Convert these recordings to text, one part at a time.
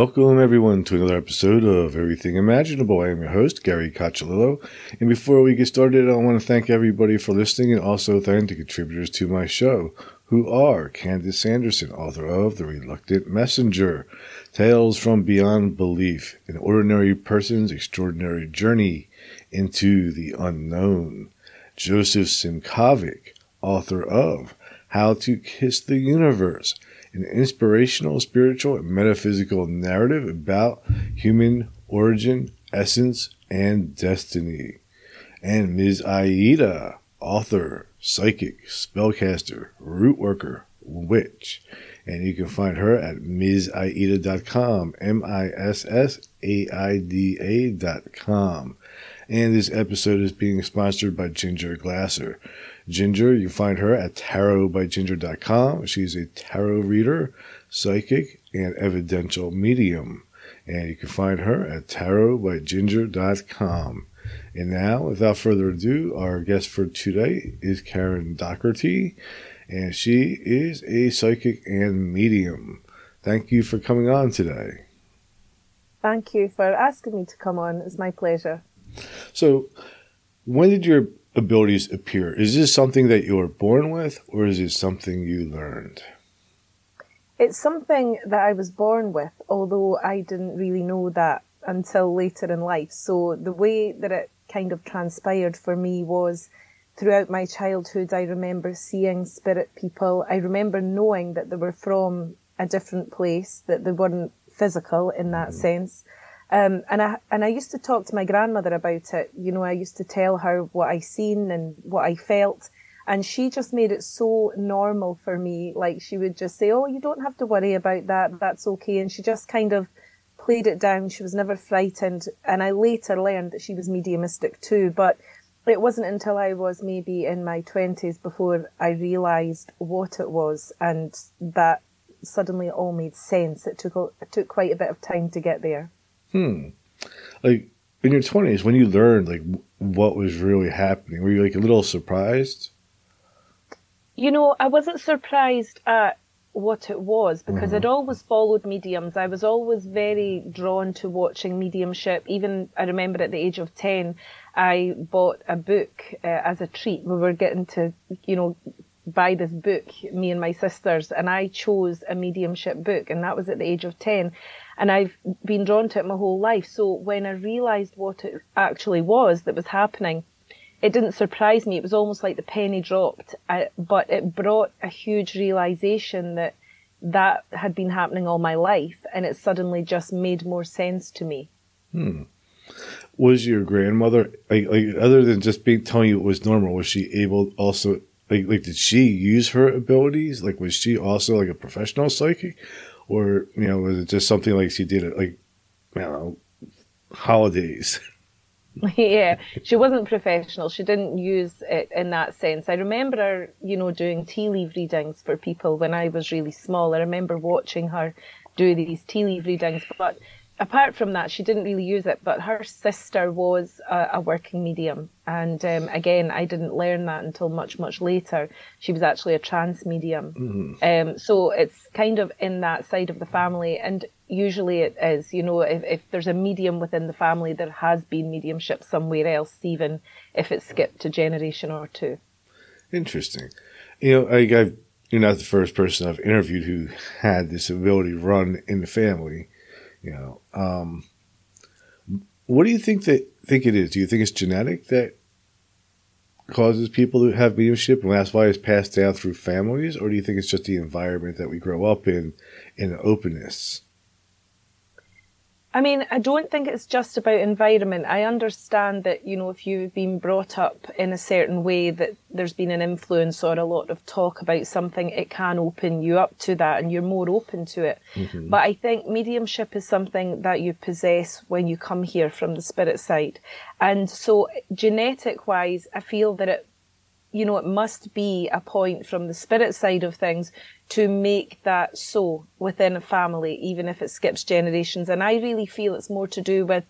Welcome, everyone, to another episode of Everything Imaginable. I am your host, Gary Cacciolillo. And before we get started, I want to thank everybody for listening and also thank the contributors to my show, who are Candace Sanderson, author of The Reluctant Messenger, Tales from Beyond Belief, An Ordinary Person's Extraordinary Journey into the Unknown, Joseph Simcovic, author of How to Kiss the Universe, an inspirational, spiritual, and metaphysical narrative about human origin, essence, and destiny. And Ms. Aida, author, psychic, spellcaster, root worker, witch. And you can find her at MsAida.com, MsAida.com. And this episode is being sponsored by Ginger Glasser. Ginger, you find her at tarotbyginger.com. She's a tarot reader, psychic, and evidential medium. And you can find her at tarotbyginger.com. And now, without further ado, our guest for today is Karen Docherty, and she is a psychic and medium. Thank you for coming on today. Thank you for asking me to come on. It's my pleasure. So, when did your abilities appear? Is this something that you were born with, or is it something you learned? It's something that I was born with, although I didn't really know that until later in life. So the way that it kind of transpired for me was throughout my childhood, I remember seeing spirit people. I remember knowing that they were from a different place, that they weren't physical in that sense. And I used to talk to my grandmother about it. You know, I used to tell her what I seen and what I felt. And she just made it so normal for me. Like, she would just say, "Oh, you don't have to worry about that. That's okay." And she just kind of played it down. She was never frightened. And I later learned that she was mediumistic too. But it wasn't until I was maybe in my 20s before I realised what it was. And that suddenly all made sense. It took quite a bit of time to get there. Like, in your 20s, when you learned, like, what was really happening, were you, like, a little surprised? You know, I wasn't surprised at what it was, because I'd always followed mediums. I was always very drawn to watching mediumship. Even, I remember at the age of 10, I bought a book as a treat. We were getting to, you know, buy this book, me and my sisters, and I chose a mediumship book, and that was at the age of 10. And I've been drawn to it my whole life. So when I realised what it actually was that was happening, it didn't surprise me. It was almost like the penny dropped. But it brought a huge realisation that that had been happening all my life, and it suddenly just made more sense to me. Was your grandmother, like other than just telling you it was normal, was she able also, like did she use her abilities? Like, was she also like a professional psychic? Or, you know, was it just something like she did at, like, you know, holidays? Yeah, she wasn't professional. She didn't use it in that sense. I remember her, you know, doing tea leaf readings for people when I was really small. I remember watching her do these tea leaf readings. But apart from that, she didn't really use it. But her sister was a working medium. And again, I didn't learn that until much, much later. She was actually a trance medium. So it's kind of in that side of the family. And usually it is, you know, if there's a medium within the family, there has been mediumship somewhere else, even if it skipped a generation or two. Interesting. You know, you're not the first person I've interviewed who had this ability run in the family. You know, what do you think it is? Do you think it's genetic that causes people to have mediumship, and that's why it's passed down through families, or do you think it's just the environment that we grow up in and the openness? I mean, I don't think it's just about environment. I understand that, you know, if you've been brought up in a certain way, that there's been an influence or a lot of talk about something, it can open you up to that and you're more open to it. But I think mediumship is something that you possess when you come here from the spirit side. And so genetic-wise, I feel that it, you know, it must be a point from the spirit side of things to make that so within a family, even if it skips generations. And I really feel it's more to do with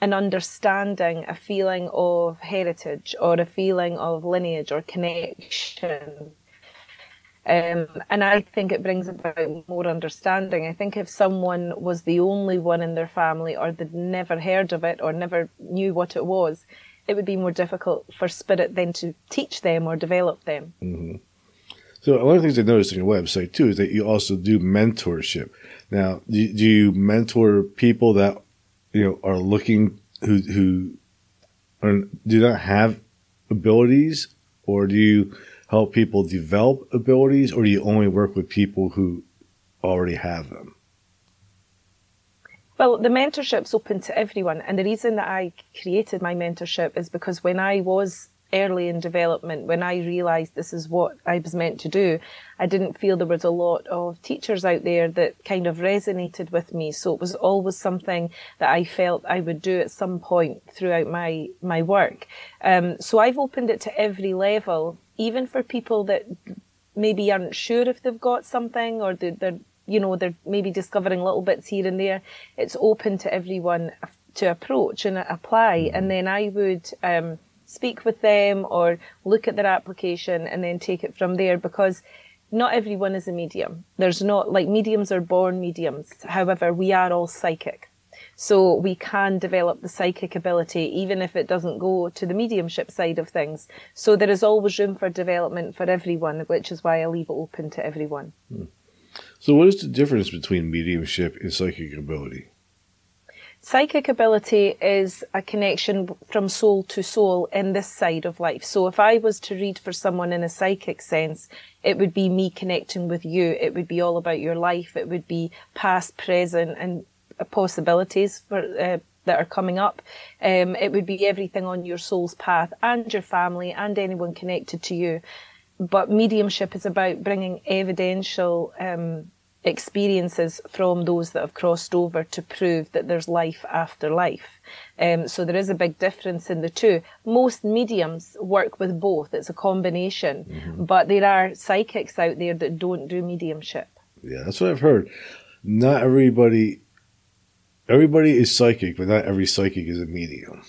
an understanding, a feeling of heritage or a feeling of lineage or connection. And I think it brings about more understanding. I think if someone was the only one in their family, or they'd never heard of it or never knew what it was, it would be more difficult for spirit then to teach them or develop them. Mm-hmm. So one of the things I noticed on your website too is that you also do mentorship. Now, do you mentor people that are looking who do not have abilities, or do you help people develop abilities, or do you only work with people who already have them? Well, the mentorship's open to everyone. And the reason that I created my mentorship is because when I was early in development, when I realized this is what I was meant to do, I didn't feel there was a lot of teachers out there that kind of resonated with me. So it was always something that I felt I would do at some point throughout my work. So I've opened it to every level, even for people that maybe aren't sure if they've got something, or they're maybe discovering little bits here and there. It's open to everyone to approach and apply. And then I would speak with them or look at their application and then take it from there, because not everyone is a medium. There's not, like, mediums are born mediums. However, we are all psychic. So we can develop the psychic ability, even if it doesn't go to the mediumship side of things. So there is always room for development for everyone, which is why I leave it open to everyone. So what is the difference between mediumship and psychic ability? Psychic ability is a connection from soul to soul in this side of life. So if I was to read for someone in a psychic sense, it would be me connecting with you. It would be all about your life. It would be past, present, and possibilities for that are coming up. It would be everything on your soul's path, and your family, and anyone connected to you. But mediumship is about bringing evidential experiences from those that have crossed over to prove that there's life after life. So there is a big difference in the two. Most mediums work with both. It's a combination. Mm-hmm. But there are psychics out there that don't do mediumship. Yeah, that's what I've heard. Not everybody is psychic, but not every psychic is a medium.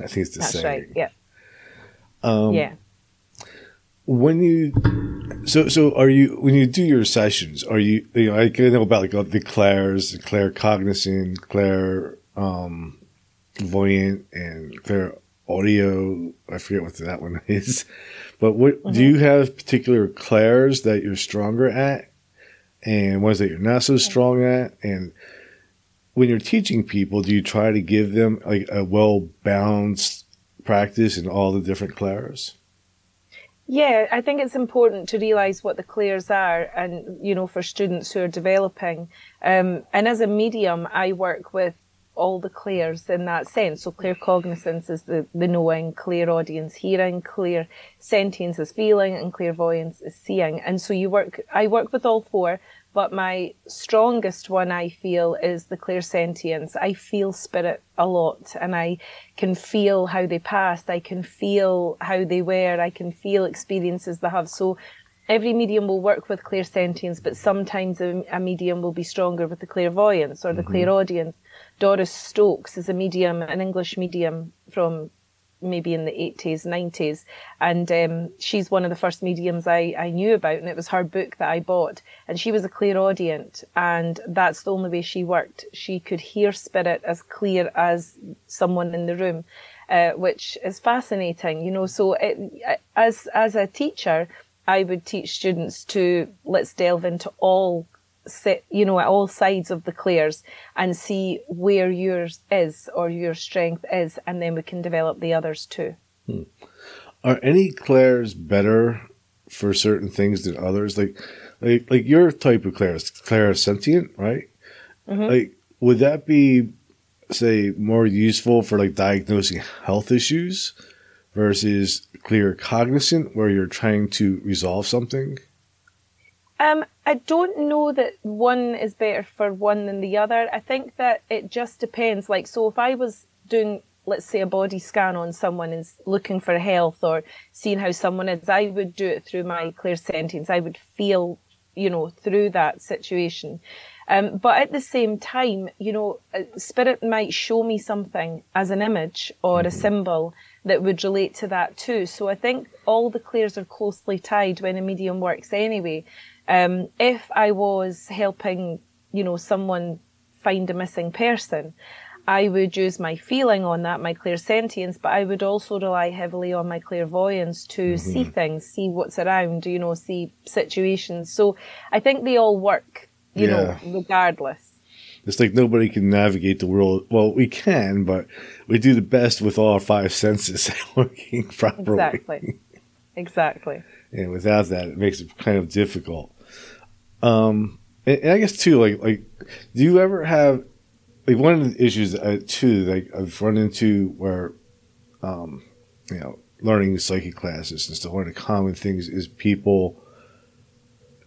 I think it's the same. That's right, yeah. When you, so are you, when you do your sessions, are you, I can know about like the clairs, claircognizant, clairvoyant, and clairaudio. I forget what that one is, but what mm-hmm. do you have particular clairs that you're stronger at and ones that you're not so strong at? And when you're teaching people, do you try to give them like a well-balanced practice in all the different clairs? Yeah, I think it's important to realise what the clairs are, and, for students who are developing. And as a medium, I work with all the clairs in that sense. So claircognizance is the knowing, clairaudience hearing, clairsentience is feeling, and clairvoyance is seeing. And so I work with all four, but my strongest one, I feel, is the clairsentience. I feel spirit a lot, and I can feel how they passed. I can feel how they were. I can feel experiences they have. So every medium will work with clairsentience, but sometimes a medium will be stronger with the clairvoyance or the mm-hmm. clairaudience. Doris Stokes is a medium, an English medium from maybe in the 80s, 90s. And she's one of the first mediums I knew about, and it was her book that I bought. And she was a clairaudient, and that's the only way she worked. She could hear spirit as clear as someone in the room, which is fascinating, So as a teacher, I would teach students to, let's delve into all sides of the clairs and see where yours is or your strength is, and then we can develop the others too. Are any clairs better for certain things than others? Like your type of clairs, clairsentient, right? Mm-hmm. Like, would that be, say, more useful for like diagnosing health issues versus claircognizant, where you're trying to resolve something? I don't know that one is better for one than the other. I think that it just depends. Like, so if I was doing, let's say, a body scan on someone and looking for health or seeing how someone is, I would do it through my clairsentience. I would feel, through that situation. But at the same time, you know, spirit might show me something as an image or a symbol that would relate to that too. So I think all the clairs are closely tied when a medium works anyway. If I was helping, you know, someone find a missing person, I would use my feeling on that, my clairsentience, but I would also rely heavily on my clairvoyance to see things, see what's around, you know, see situations. So I think they all work, you know, regardless. It's like nobody can navigate the world. Well, we can, but we do the best with all our five senses working properly. Exactly. Exactly. And without that, it makes it kind of difficult. And I guess, too, like, do you ever have... Like, one of the issues, too, like, I've run into where, you know, learning psychic classes and stuff, one of the common things is people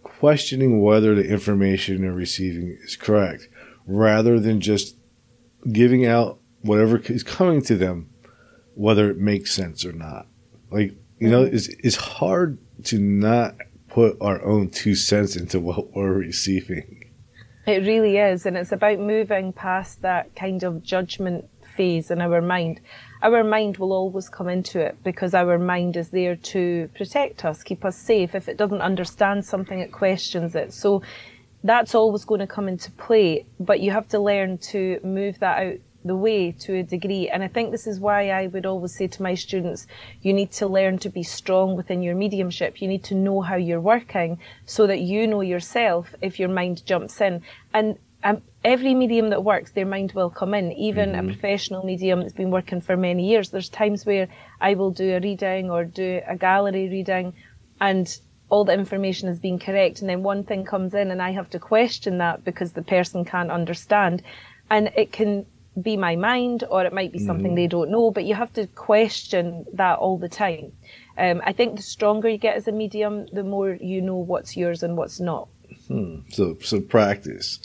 questioning whether the information they're receiving is correct, rather than just giving out whatever is coming to them, whether it makes sense or not. Like, you know, it's hard to not put our own 2 cents into what we're receiving. It really is, and it's about moving past that kind of judgment phase in our mind. Our mind will always come into it because our mind is there to protect us, keep us safe. If it doesn't understand something, it questions it. So that's always going to come into play, but you have to learn to move that out the way to a degree. And I think this is why I would always say to my students, you need to learn to be strong within your mediumship. You need to know how you're working so that you know yourself if your mind jumps in. And every medium that works, their mind will come in. Even a professional medium that's been working for many years, there's times where I will do a reading or do a gallery reading and all the information has been correct. And then one thing comes in and I have to question that because the person can't understand. And it can be my mind, or it might be something they don't know, but you have to question that all the time. I think the stronger you get as a medium, the more you know what's yours and what's not. So practice.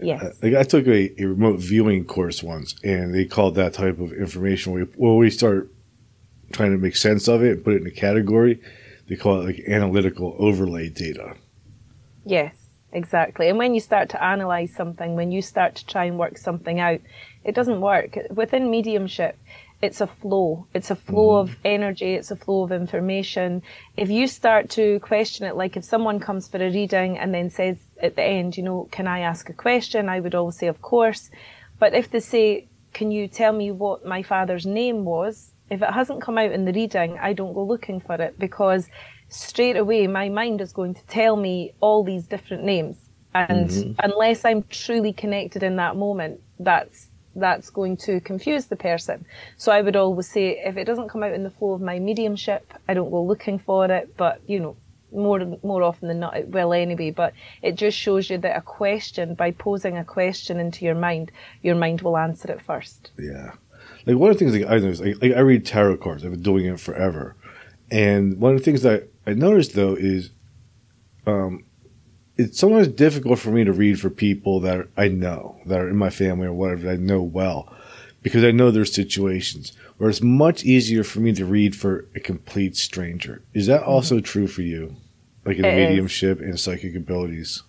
Yes. I took a remote viewing course once, and they called that type of information where we start trying to make sense of it and put it in a category. They call it like analytical overlay data. Yes. Exactly. And when you start to analyze something, when you start to try and work something out, it doesn't work. Within mediumship, it's a flow. It's a flow of energy. It's a flow of information. If you start to question it, like if someone comes for a reading and then says at the end, you know, can I ask a question? I would always say, of course. But if they say, can you tell me what my father's name was? If it hasn't come out in the reading, I don't go looking for it, because straight away my mind is going to tell me all these different names, and unless I'm truly connected in that moment, that's going to confuse the person. So I would always say, if it doesn't come out in the flow of my mediumship, I don't go looking for it. But you know, more often than not, it will anyway. But it just shows you that a question, by posing a question into your mind will answer it first. Yeah, like one of the things that I noticed, like I read tarot cards. I've been doing it forever, and one of the things that I noticed, though, is it's sometimes difficult for me to read for people that I know, that are in my family or whatever, that I know well, because I know their situations, where it's much easier for me to read for a complete stranger. Is that also true for you, like in mediumship and psychic abilities?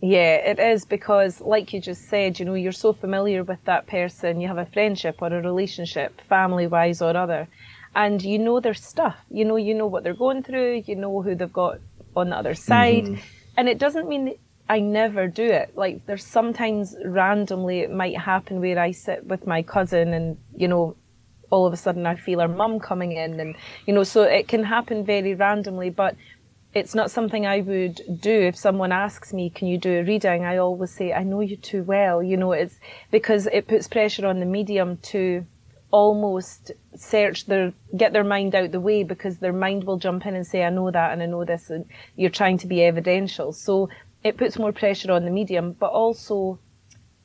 Yeah, it is, because like you just said, you know, you're so familiar with that person, you have a friendship or a relationship, family-wise or other. And you know their stuff, you know what they're going through, you know who they've got on the other side. And it doesn't mean I never do it. Like, there's sometimes randomly it might happen where I sit with my cousin and, you know, all of a sudden I feel her mum coming in, and, you know, so it can happen very randomly, but it's not something I would do. If someone asks me, can you do a reading? I always say, I know you too well, you know, it's because it puts pressure on the medium to almost get their mind out the way, because their mind will jump in and say, I know that and I know this, and you're trying to be evidential. So it puts more pressure on the medium, but also,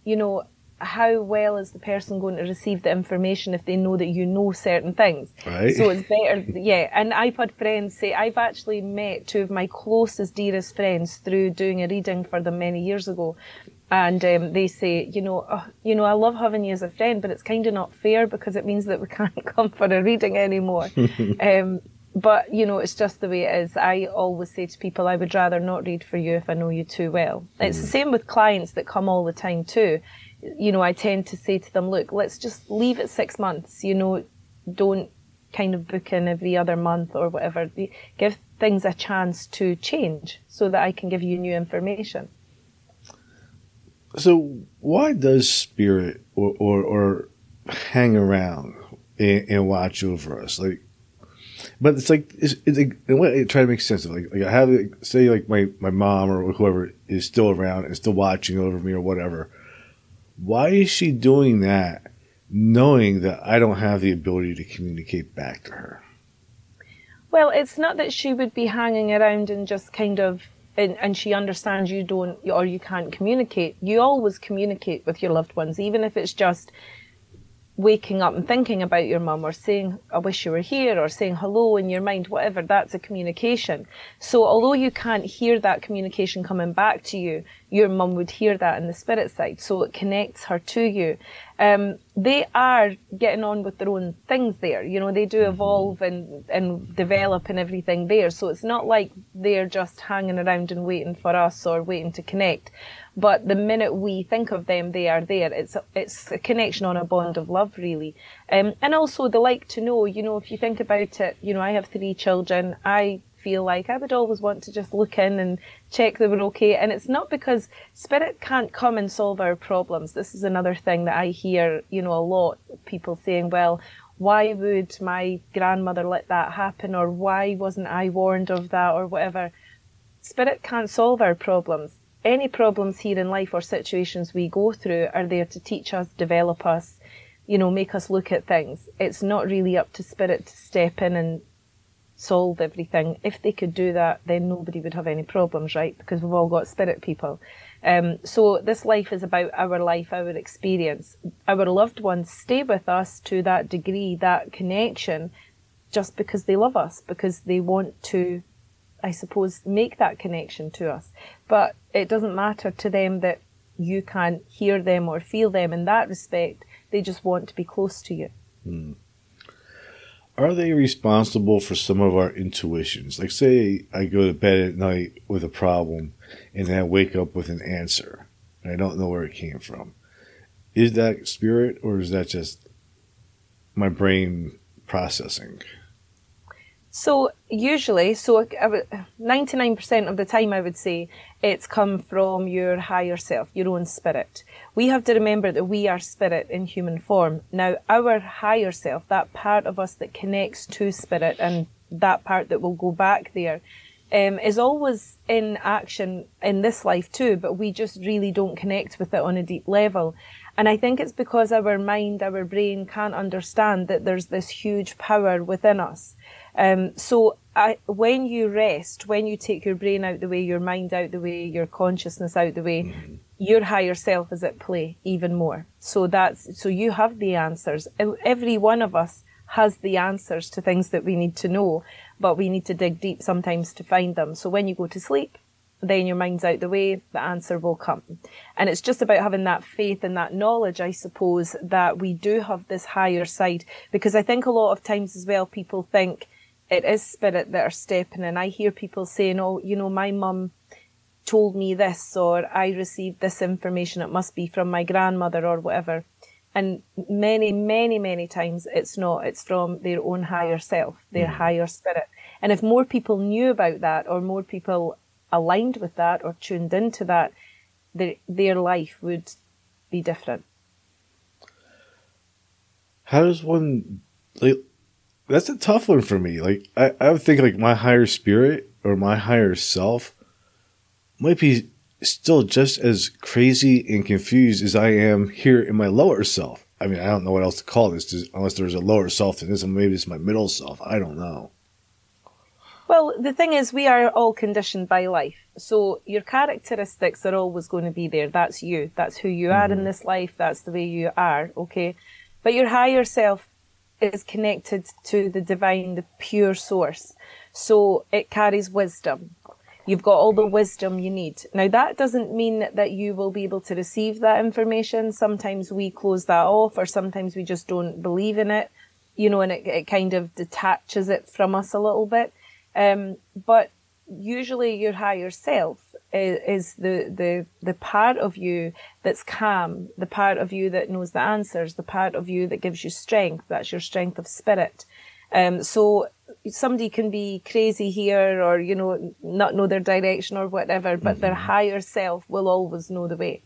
you know, how well is the person going to receive the information if they know that you know certain things? Right. So it's better, yeah. And I've had friends say, I've actually met two of my closest, dearest friends through doing a reading for them many years ago. And they say, you know, I love having you as a friend, but it's kind of not fair because it means that we can't come for a reading anymore. But, you know, it's just the way it is. I always say to people, I would rather not read for you if I know you too well. Mm-hmm. It's the same with clients that come all the time too. You know, I tend to say to them, look, let's just leave it 6 months. You know, don't kind of book in every other month or whatever. Give things a chance to change so that I can give you new information. So why does spirit or hang around and watch over us? Like, but it's like, I try to make sense of it. Like I have, like, say, like my mom or whoever is still around and still watching over me or whatever. Why is she doing that, knowing that I don't have the ability to communicate back to her? Well, it's not that she would be hanging around and just kind of, and she understands you don't, or you can't communicate. You always communicate with your loved ones, even if it's just waking up and thinking about your mum, or saying, I wish you were here, or saying hello in your mind, whatever, that's a communication. So although you can't hear that communication coming back to you, your mum would hear that in the spirit side. So it connects her to you. They are getting on with their own things there. You know, they do evolve and develop and everything there. So it's not like they're just hanging around and waiting for us or waiting to connect. But the minute we think of them, they are there. It's a connection on a bond of love, really. And also they like to know, you know, if you think about it, you know, I have 3 children. I feel like I would always want to just look in and check they were okay. And it's not because spirit can't come and solve our problems. This is another thing that I hear, you know, a lot of people saying, well, why would my grandmother let that happen? Or why wasn't I warned of that or whatever? Spirit can't solve our problems. Any problems here in life or situations we go through are there to teach us, develop us, you know, make us look at things. It's not really up to spirit to step in and solve everything. If they could do that, then nobody would have any problems, right? Because we've all got spirit people. So this life is about our life, our experience. Our loved ones stay with us to that degree, that connection, just because they love us, because they want to, I suppose, make that connection to us. But it doesn't matter to them that you can't hear them or feel them in that respect. They just want to be close to you. Hmm. Are they responsible for some of our intuitions? Like, say I go to bed at night with a problem and then I wake up with an answer and I don't know where it came from. Is that spirit or is that just my brain processing? So usually, 99% of the time I would say it's come from your higher self, your own spirit. We have to remember that we are spirit in human form. Now, our higher self, that part of us that connects to spirit and that part that will go back there, is always in action in this life too, but we just really don't connect with it on a deep level. And I think it's because our mind, our brain can't understand that there's this huge power within us. So when you rest, when you take your brain out the way, your mind out the way, your consciousness out the way, your higher self is at play even more. So you have the answers. Every one of us has the answers to things that we need to know, but we need to dig deep sometimes to find them. So when you go to sleep, then your mind's out the way, the answer will come. And it's just about having that faith and that knowledge, I suppose, that we do have this higher side. Because I think a lot of times as well, people think it is spirit that are stepping in. I hear people saying, oh, you know, my mum told me this, or I received this information. It must be from my grandmother or whatever. And many, many, many times it's not. It's from their own higher self, their higher spirit. And if more people knew about that, or more people aligned with that or tuned into that, their life would be different. How does one, like, that's a tough one for me. Like, I would think like my higher spirit or my higher self might be still just as crazy and confused as I am here in my lower self. I mean, I don't know what else to call this, unless there's a lower self than this, and maybe it's my middle self. I don't know. Well, the thing is, we are all conditioned by life. So your characteristics are always going to be there. That's you. That's who you are in this life. That's the way you are. Okay. But your higher self is connected to the divine, the pure source. So it carries wisdom. You've got all the wisdom you need. Now, that doesn't mean that you will be able to receive that information. Sometimes we close that off, or sometimes we just don't believe in it. you know, and it kind of detaches it from us a little bit. But usually your higher self is the part of you that's calm, the part of you that knows the answers, the part of you that gives you strength. That's your strength of spirit. So somebody can be crazy here or, you know, not know their direction or whatever, but their higher self will always know the way.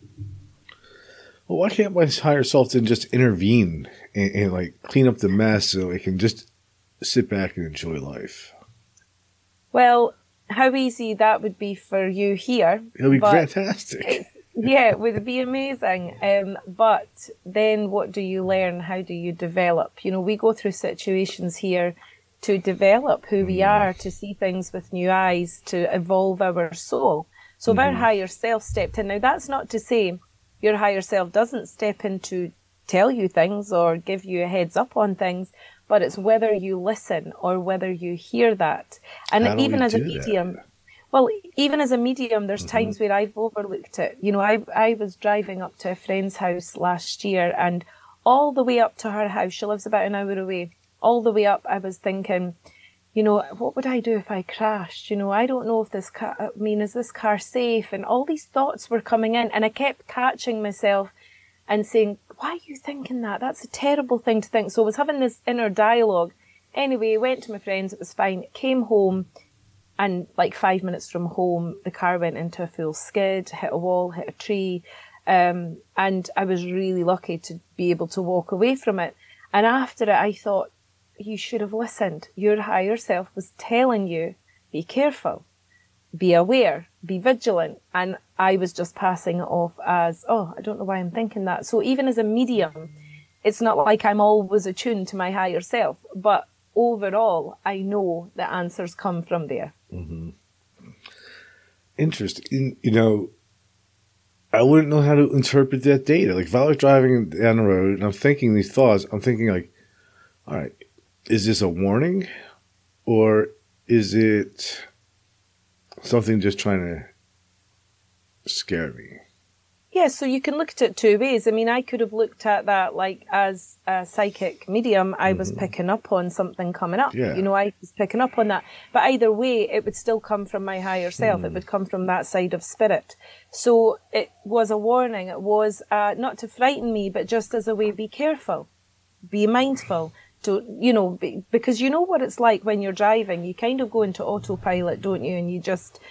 Well, why can't my higher self then just intervene and like clean up the mess so it can just sit back and enjoy life? Well, how easy that would be for you here. It would be fantastic. Yeah, it would be amazing. But then what do you learn? How do you develop? You know, we go through situations here to develop who we are, to see things with new eyes, to evolve our soul. So if our higher self stepped in, now that's not to say your higher self doesn't step in to tell you things or give you a heads up on things, but it's whether you listen or whether you hear that. And even as a medium, there's times where I've overlooked it. You know, I was driving up to a friend's house last year, and all the way up to her house, she lives about an hour away, all the way up I was thinking, you know, what would I do if I crashed? You know, I don't know if this car, I mean, is this car safe? And all these thoughts were coming in, and I kept catching myself and saying, why are you thinking that? That's a terrible thing to think. So I was having this inner dialogue. Anyway, went to my friends. It was fine. Came home, and like 5 minutes from home, the car went into a full skid, hit a wall, hit a tree. And I was really lucky to be able to walk away from it. And after it, I thought, you should have listened. Your higher self was telling you, be careful, be aware, be vigilant. And I was just passing it off as, oh, I don't know why I'm thinking that. So even as a medium, it's not like I'm always attuned to my higher self, but overall, I know the answers come from there. Mm-hmm. Interesting. You know, I wouldn't know how to interpret that data. Like if I was driving down the road and I'm thinking these thoughts, I'm thinking like, all right, is this a warning or is it something just trying to scare me? Yeah, so you can look at it two ways. I mean, I could have looked at that like as a psychic medium, I was picking up on something coming up. Yeah. You know, I was picking up on that. But either way, it would still come from my higher self. It would come from that side of spirit. So it was a warning. It was not to frighten me, but just as a way, be careful, be mindful. Don't, you know, because you know what it's like when you're driving, you kind of go into autopilot, don't you? And you just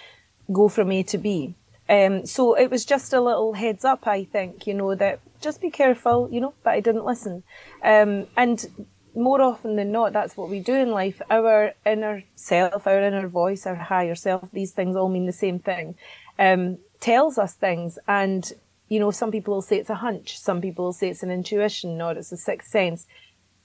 go from A to B. So it was just a little heads up, I think, you know, that just be careful, you know, but I didn't listen. And more often than not, that's what we do in life. Our inner self, our inner voice, our higher self, these things all mean the same thing, tells us things. And, you know, some people will say it's a hunch. Some people will say it's an intuition or it's a sixth sense.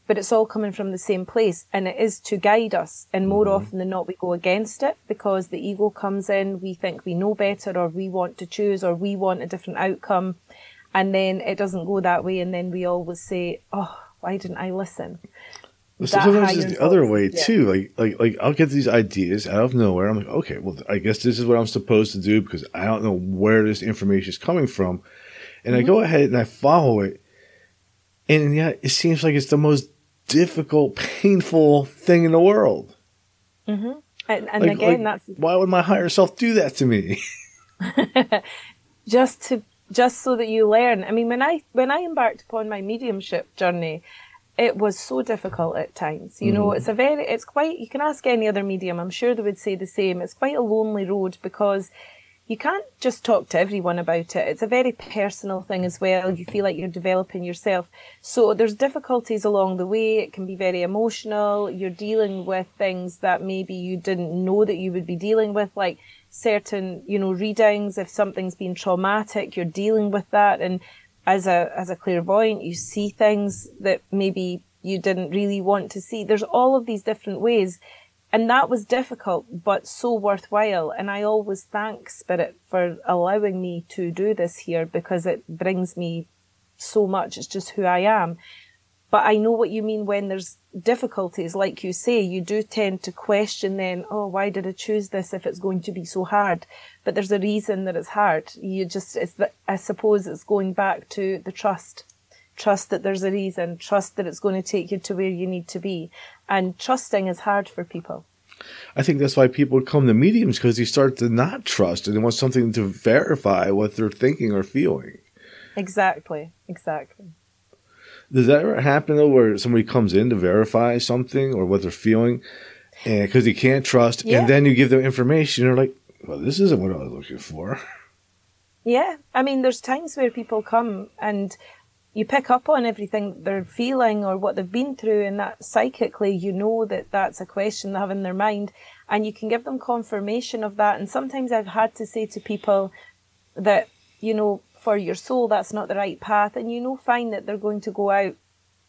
But it's all coming from the same place, and it is to guide us. And more often than not, we go against it because the ego comes in. We think we know better, or we want to choose, or we want a different outcome. And then it doesn't go that way. And then we always say, oh, why didn't I listen? Well, sometimes it's the other way too. Like I'll get these ideas out of nowhere. I'm like, okay, well, I guess this is what I'm supposed to do because I don't know where this information is coming from. And I go ahead and I follow it. And yet it seems like it's the most difficult, painful thing in the world. And like, again, that's why would my higher self do that to me? just so that you learn. I mean, when I embarked upon my mediumship journey, it was so difficult at times. You know, it's quite. You can ask any other medium; I'm sure they would say the same. It's quite a lonely road because you can't just talk to everyone about it. It's a very personal thing as well. You feel like you're developing yourself. So there's difficulties along the way. It can be very emotional. You're dealing with things that maybe you didn't know that you would be dealing with, like certain, you know, readings. If something's been traumatic, you're dealing with that. And as a clairvoyant, you see things that maybe you didn't really want to see. There's all of these different ways. And that was difficult, but so worthwhile. And I always thank Spirit for allowing me to do this here because it brings me so much. It's just who I am. But I know what you mean when there's difficulties. Like you say, you do tend to question then, oh, why did I choose this if it's going to be so hard? But there's a reason that it's hard. I suppose it's going back to the trust. Trust that there's a reason. Trust that it's going to take you to where you need to be. And trusting is hard for people. I think that's why people come to mediums, because they start to not trust and they want something to verify what they're thinking or feeling. Exactly, exactly. Does that ever happen, though, where somebody comes in to verify something or what they're feeling because they can't trust, and then you give them information, they're like, well, this isn't what I was looking for. Yeah, I mean, there's times where people come and you pick up on everything they're feeling or what they've been through, and that psychically you know that that's a question they have in their mind, and you can give them confirmation of that. And sometimes I've had to say to people that, you know, for your soul, that's not the right path, and you know fine that they're going to go out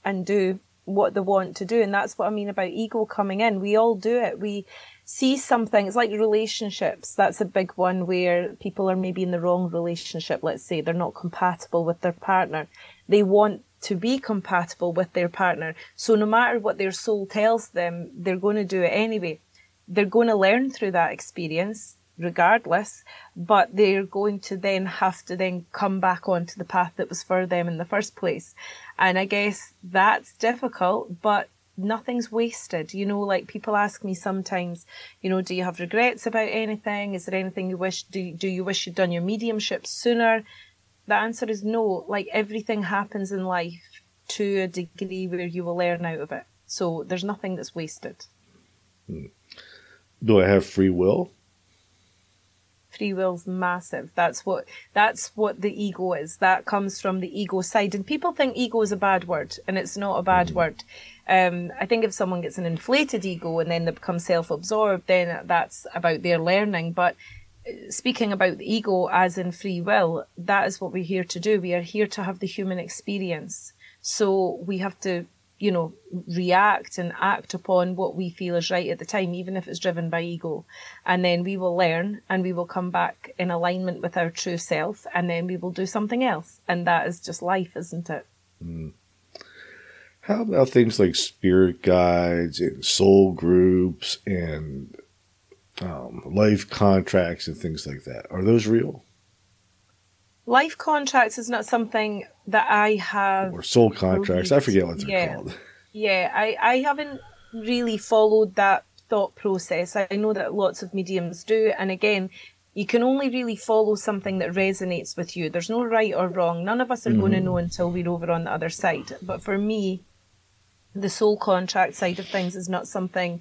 and do what they want to do. And that's what I mean about ego coming in. We all do it. We see something. It's like relationships. That's a big one where people are maybe in the wrong relationship, let's say. They're not compatible with their partner. They want to be compatible with their partner. So no matter what their soul tells them, they're going to do it anyway. They're going to learn through that experience regardless, but they're going to then have to then come back onto the path that was for them in the first place. And I guess that's difficult, but nothing's wasted. You know, like people ask me sometimes, you know, do you have regrets about anything? Is there anything you wish, do you wish you'd done your mediumship sooner? The answer is no. Like everything happens in life to a degree where you will learn out of it. So there's nothing that's wasted. Do I have free will? Free will's massive. That's what the ego is. That comes from the ego side. And people think ego is a bad word, and it's not a bad word. I think if someone gets an inflated ego and then they become self-absorbed, then that's about their learning. But speaking about the ego as in free will, that is what we're here to do. We are here to have the human experience. So we have to, you know, react and act upon what we feel is right at the time, even if it's driven by ego. And then we will learn and we will come back in alignment with our true self, and then we will do something else. And that is just life, isn't it? Mm. How about things like spirit guides and soul groups and life contracts and things like that? Are those real? Life contracts is not something that I have... Or soul contracts. I forget what they're called. Yeah, I haven't really followed that thought process. I know that lots of mediums do. And again, you can only really follow something that resonates with you. There's no right or wrong. None of us are going to know until we're over on the other side. But for me, the soul contract side of things is not something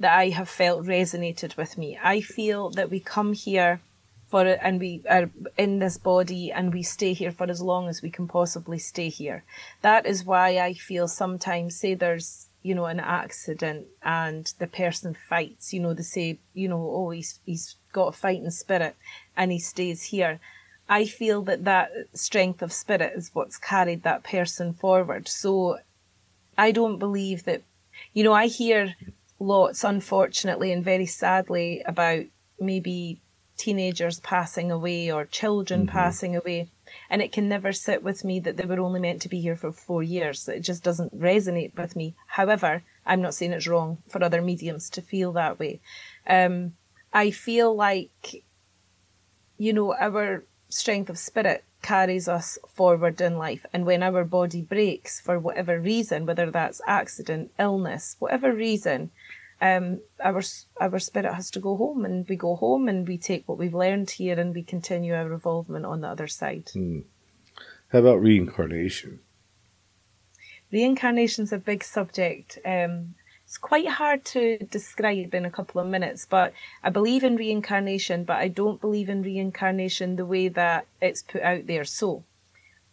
that I have felt resonated with me. I feel that we come here for it, and we are in this body and we stay here for as long as we can possibly stay here. That is why I feel sometimes, say there's, you know, an accident and the person fights, you know, they say, you know, oh, he's got a fighting spirit and he stays here. I feel that strength of spirit is what's carried that person forward. So I don't believe that, you know, I hear lots, unfortunately and very sadly, about maybe teenagers passing away or children passing away, and it can never sit with me that they were only meant to be here for 4 years. It just doesn't resonate with me. However, I'm not saying it's wrong for other mediums to feel that way. I feel like, you know, our strength of spirit carries us forward in life, and when our body breaks for whatever reason, whether that's accident, illness, whatever reason, our spirit has to go home, and we go home and we take what we've learned here and we continue our involvement on the other side. How about reincarnation? Reincarnation's a big subject. It's quite hard to describe in a couple of minutes, but I believe in reincarnation, but I don't believe in reincarnation the way that it's put out there. So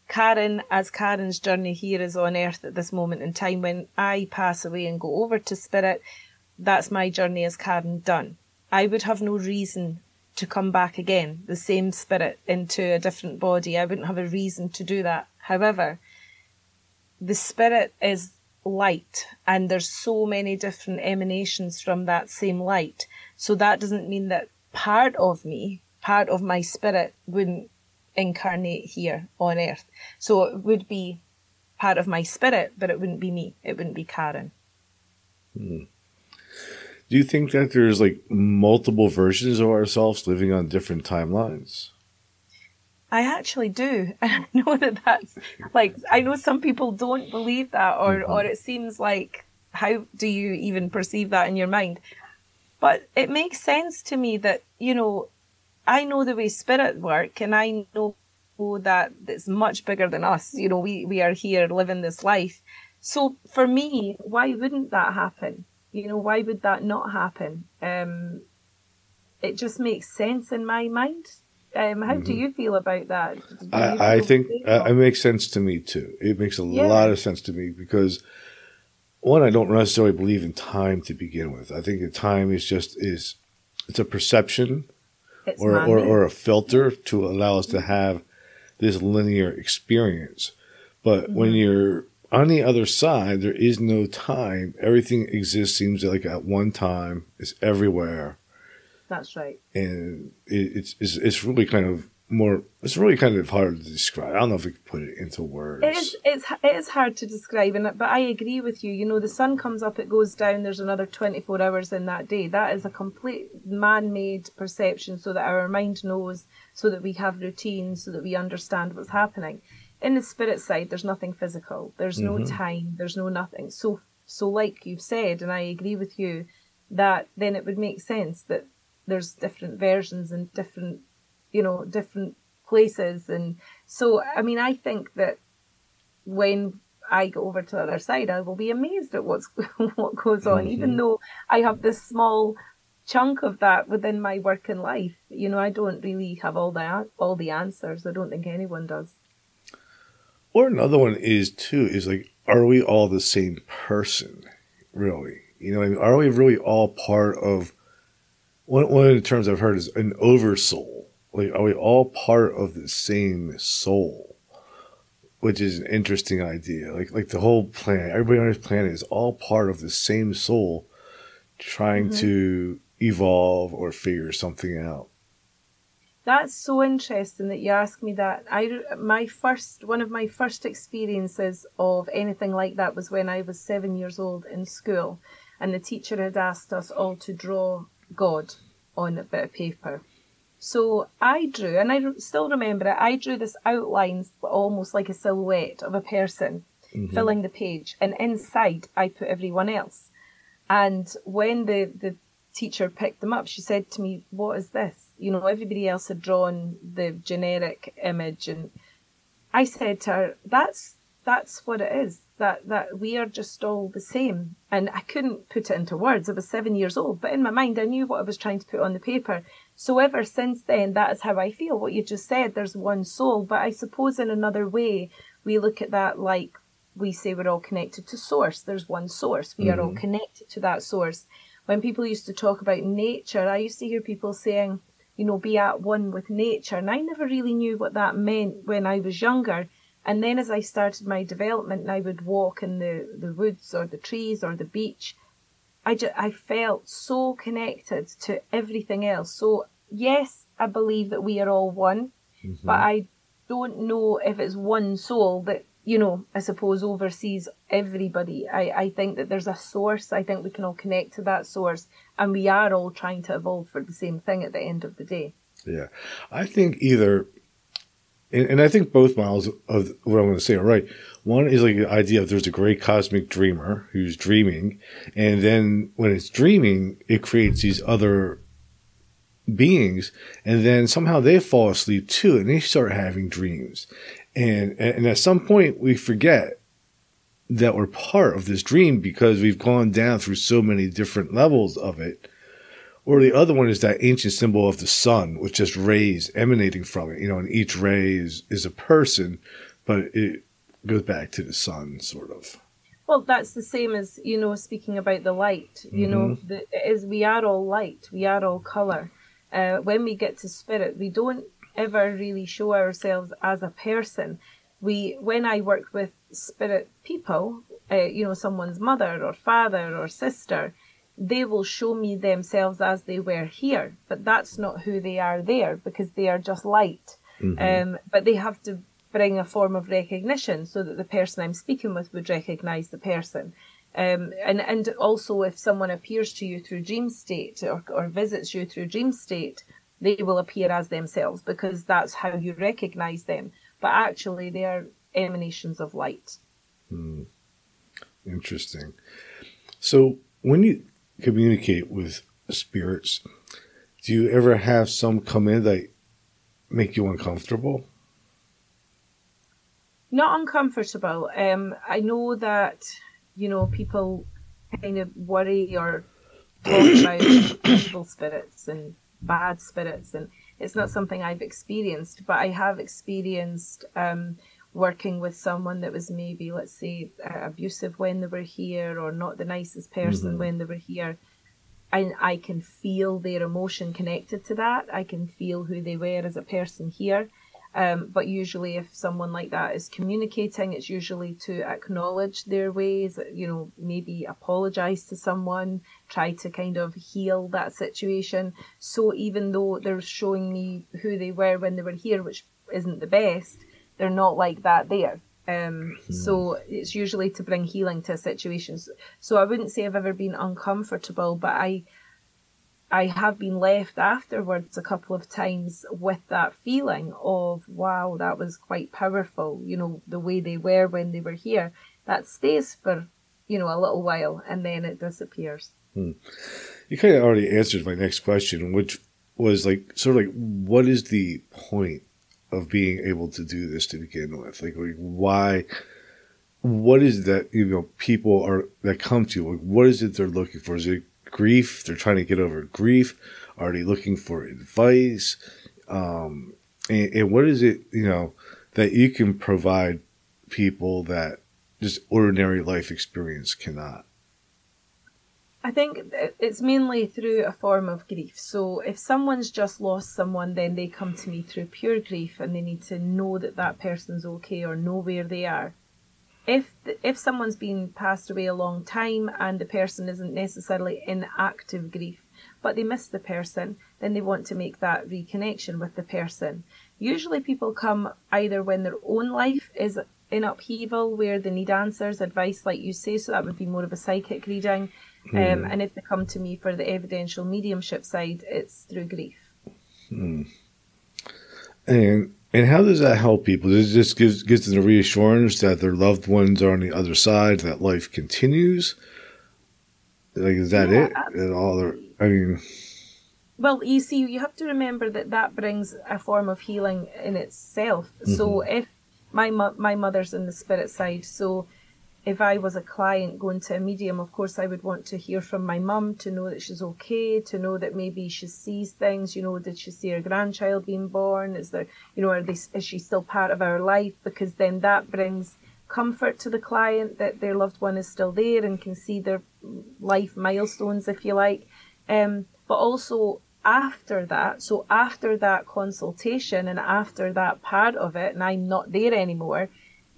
Karen, as Karen's journey here is on earth at this moment in time, when I pass away and go over to spirit, that's my journey as Karen done. I would have no reason to come back again, the same spirit into a different body. I wouldn't have a reason to do that. However, the spirit is light, and there's so many different emanations from that same light. So that doesn't mean that part of me, part of my spirit, wouldn't incarnate here on earth. So it would be part of my spirit, but it wouldn't be me. It wouldn't be Karen. Do you think that there's like multiple versions of ourselves living on different timelines? I actually do. And I know that that's like, I know some people don't believe that, or it seems like, how do you even perceive that in your mind? But it makes sense to me that, you know, I know the way spirit work, and I know that it's much bigger than us. You know, we are here living this life. So for me, why wouldn't that happen? You know, why would that not happen? It just makes sense in my mind. How do you feel about that? I think it makes sense to me too. It makes a lot of sense to me because, one, I don't necessarily believe in time to begin with. I think that time is just it's a perception or a filter to allow us to have this linear experience. But when you're on the other side, there is no time. Everything exists, seems like at one time. It's everywhere. That's right. And it's really kind of more. It's really kind of hard to describe. I don't know if we can put it into words. It is hard to describe, but I agree with you. You know, the sun comes up, it goes down. There's another 24 hours in that day. That is a complete man-made perception, so that our mind knows, so that we have routines, so that we understand what's happening. In the spirit side, there's nothing physical. There's no time. There's no nothing. So like you've said, and I agree with you, that then it would make sense that there's different versions and different, you know, different places. And so, I mean, I think that when I go over to the other side, I will be amazed at what goes on, even though I have this small chunk of that within my working life. You know, I don't really have all the answers. I don't think anyone does. Or another one is like, are we all the same person, really? You know, I mean, are we really all part of... One of the terms I've heard is an oversoul. Like, are we all part of the same soul? Which is an interesting idea. Like the whole planet, everybody on this planet is all part of the same soul trying to evolve or figure something out. That's so interesting that you ask me that. One of my first experiences of anything like that was when I was 7 years old in school, and the teacher had asked us all to draw God on a bit of paper. So I drew, and I still remember it, I drew this outline almost like a silhouette of a person filling the page, and inside I put everyone else. And when the teacher picked them up, she said to me, "What is this?" You know, everybody else had drawn the generic image, and I said to her, that's what it is, that we are just all the same. And I couldn't put it into words. I was 7 years old, but in my mind, I knew what I was trying to put on the paper. So ever since then, that is how I feel. What you just said, there's one soul, but I suppose in another way, we look at that like we say we're all connected to source. There's one source. We are all connected to that source. When people used to talk about nature, I used to hear people saying, you know, be at one with nature. And I never really knew what that meant when I was younger. And then as I started my development and I would walk in the woods or the trees or the beach, I felt so connected to everything else. So yes, I believe that we are all one, but I don't know if it's one soul that, you know, I suppose oversees everybody. I think that there's a source. I think we can all connect to that source, and we are all trying to evolve for the same thing at the end of the day. Yeah, I think either... And I think both models of what I'm going to say are right. One is like the idea of there's a great cosmic dreamer who's dreaming. And then when it's dreaming, it creates these other beings. And then somehow they fall asleep too, and they start having dreams. And at some point, we forget that we're part of this dream because we've gone down through so many different levels of it. Or the other one is that ancient symbol of the sun with just rays emanating from it, you know, and each ray is a person, but it goes back to the sun, sort of. Well, that's the same as, you know, speaking about the light, you know, we are all light, we are all color. When we get to spirit, we don't ever really show ourselves as a person. When I work with spirit people, you know, someone's mother or father or sister, they will show me themselves as they were here, but that's not who they are there because they are just light. But they have to bring a form of recognition so that the person I'm speaking with would recognize the person. And also if someone appears to you through dream state or visits you through dream state, they will appear as themselves, because that's how you recognize them. But actually, they are emanations of light. Hmm. Interesting. So when you communicate with spirits, do you ever have some come in that make you uncomfortable? Not uncomfortable. I know that, you know, people kind of worry or talk about evil spirits and bad spirits, and it's not something I've experienced, but I have experienced working with someone that was maybe, let's say, abusive when they were here, or not the nicest person mm-hmm. when they were here. And I can feel their emotion connected to that. I can feel who they were as a person here. But usually if someone like that is communicating, it's usually to acknowledge their ways, you know, maybe apologize to someone, try to kind of heal that situation. So even though they're showing me who they were when they were here, which isn't the best, they're not like that there. So it's usually to bring healing to situations. So I wouldn't say I've ever been uncomfortable, but I have been left afterwards a couple of times with that feeling of, wow, that was quite powerful. You know, the way they were when they were here, that stays for, you know, a little while, and then it disappears. You kind of already answered my next question, which was like, sort of like, what is the point of being able to do this to begin with? Like why, what is that, you know, people are that come to you, like, what is it they're looking for? Is it grief? They're trying to get over grief? Are they looking for advice? And what is it, you know, that you can provide people that just ordinary life experience cannot? I think it's mainly through a form of grief. So if someone's just lost someone, then they come to me through pure grief, and they need to know that that person's okay or know where they are. If someone's been passed away a long time and the person isn't necessarily in active grief, but they miss the person, then they want to make that reconnection with the person. Usually people come either when their own life is in upheaval, where they need answers, advice, like you say, so that would be more of a psychic reading. And if they come to me for the evidential mediumship side, it's through grief. And how does that help people? Does it just gives them the reassurance that their loved ones are on the other side, that life continues? Like, is that it? And all their, I mean, well, you see, you have to remember that that brings a form of healing in itself. Mm-hmm. So if my mother's in the spirit side, so if I was a client going to a medium, of course, I would want to hear from my mum to know that she's okay, to know that maybe she sees things, you know, did she see her grandchild being born? Is there, you know, is she still part of our life? Because then that brings comfort to the client that their loved one is still there and can see their life milestones, if you like. But also after that, so after that consultation and after that part of it, and I'm not there anymore,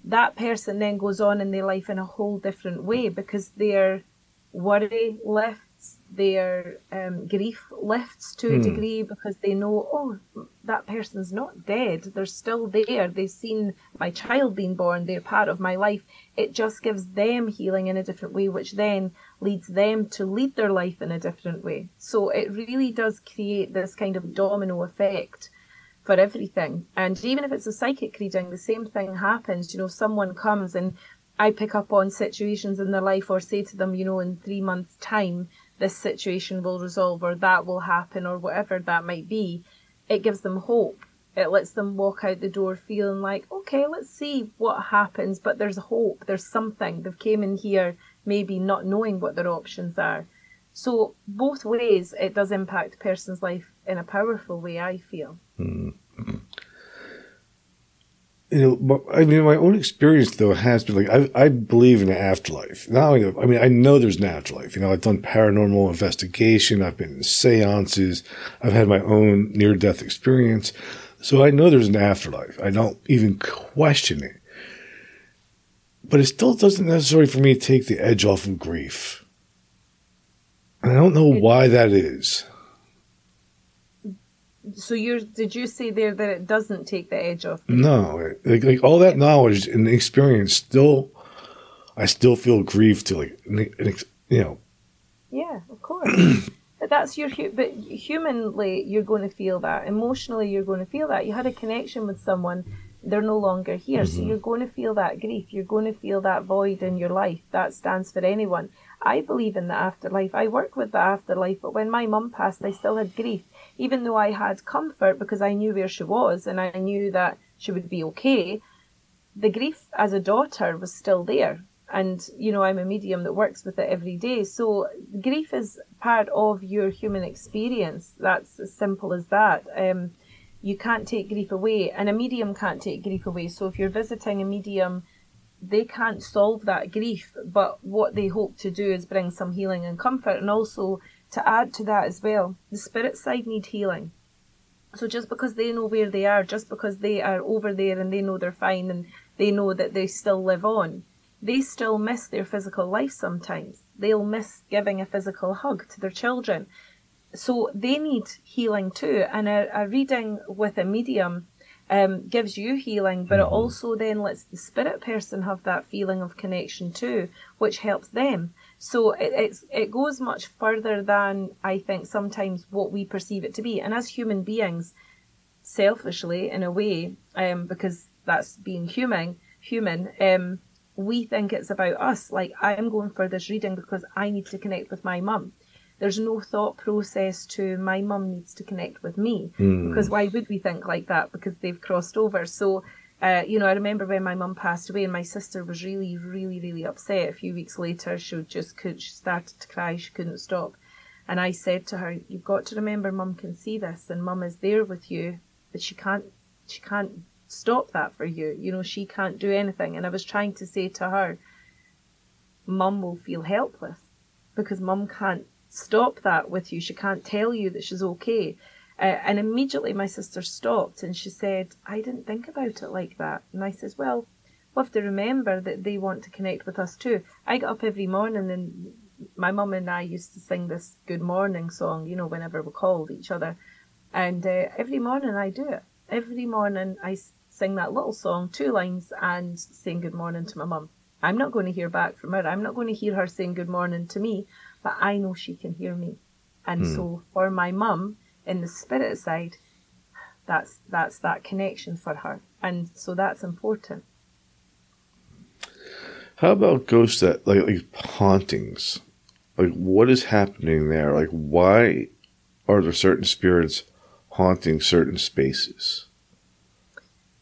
that person then goes on in their life in a whole different way, because their worry lifts, their grief lifts to a degree, because they know, oh, that person's not dead. They're still there. They've seen my child being born. They're part of my life. It just gives them healing in a different way, which then leads them to lead their life in a different way. So it really does create this kind of domino effect for everything. And even if it's a psychic reading, the same thing happens. You know, someone comes and I pick up on situations in their life, or say to them, you know, in 3 months' time, this situation will resolve, or that will happen, or whatever that might be. It gives them hope. It lets them walk out the door feeling like, okay, let's see what happens, but there's hope, there's something. They've came in here maybe not knowing what their options are. So both ways, it does impact a person's life in a powerful way, I feel. Mm-hmm. You know, I mean, my own experience, though, has been like, I believe in the afterlife. Now, I mean, I know there's an afterlife. You know, I've done paranormal investigation. I've been in seances. I've had my own near-death experience. So I know there's an afterlife. I don't even question it. But it still doesn't necessarily, for me, take the edge off of grief. And I don't know why that is. So did you say there that it doesn't take the edge off? No, like all that knowledge and experience, still feel grief to, like, you know. Yeah, of course. That's your, but humanly, you're going to feel that. Emotionally, you're going to feel that. You had a connection with someone, they're no longer here. Mm-hmm. So you're going to feel that grief. You're going to feel that void in your life. That stands for anyone. I believe in the afterlife. I work with the afterlife, but when my mum passed, I still had grief, even though I had comfort because I knew where she was and I knew that she would be okay. The grief as a daughter was still there. And, you know, I'm a medium that works with it every day. So grief is part of your human experience. That's as simple as that. You can't take grief away, and a medium can't take grief away. So if you're visiting a medium, they can't solve that grief. But what they hope to do is bring some healing and comfort. And also to add to that as well, the spirit side need healing. So just because they know where they are, just because they are over there and they know they're fine and they know that they still live on, they still miss their physical life sometimes. They'll miss giving a physical hug to their children. So they need healing too. And a reading with a medium gives you healing, but it also then lets the spirit person have that feeling of connection too, which helps them. So it goes much further than I think sometimes what we perceive it to be. And as human beings, selfishly in a way, because that's being human, we think it's about us. Like, I'm going for this reading because I need to connect with my mum. There's no thought process to my mum needs to connect with me. Mm. Because why would we think like that? Because they've crossed over. So, you know, I remember when my mum passed away and my sister was really, really, really upset. A few weeks later, she started to cry. She couldn't stop. And I said to her, you've got to remember mum can see this and mum is there with you, but she can't stop that for you. You know, she can't do anything. And I was trying to say to her, mum will feel helpless because mum can't stop that with you. She can't tell you that she's okay. And immediately my sister stopped and she said, I didn't think about it like that. And I says, well, we'll have to remember that they want to connect with us too. I got up every morning and my mum and I used to sing this good morning song, you know, whenever we called each other. And every morning I do it. Every morning I sing that little song, 2 lines, and saying good morning to my mum. I'm not going to hear back from her. I'm not going to hear her saying good morning to me, but I know she can hear me. And so for my mum, in the spirit side, that's that connection for her. And so that's important. How about ghosts that, like hauntings? Like, what is happening there? Like, why are there certain spirits haunting certain spaces?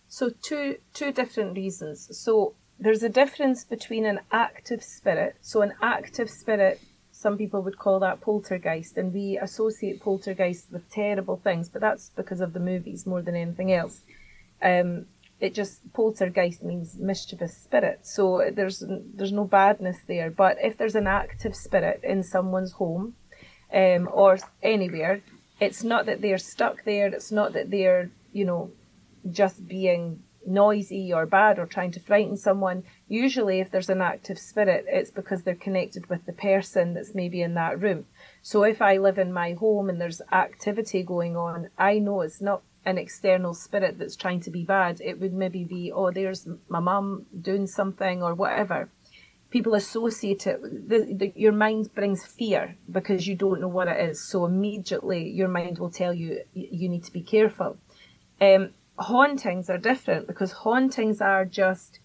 So two different reasons. So there's a difference between an active spirit. So an active spirit, some people would call that poltergeist, and we associate poltergeists with terrible things, but that's because of the movies more than anything else. Poltergeist means mischievous spirit. So there's no badness there. But if there's an active spirit in someone's home or anywhere, it's not that they're stuck there. It's not that they're, you know, just being noisy or bad or trying to frighten someone. Usually if there's an active spirit, it's because they're connected with the person that's maybe in that room. So if I live in my home and there's activity going on, I know it's not an external spirit that's trying to be bad. It would maybe be, oh, there's my mum doing something or whatever. People associate it. Your mind brings fear because you don't know what it is. So immediately your mind will tell you, you need to be careful. Hauntings are different because hauntings are just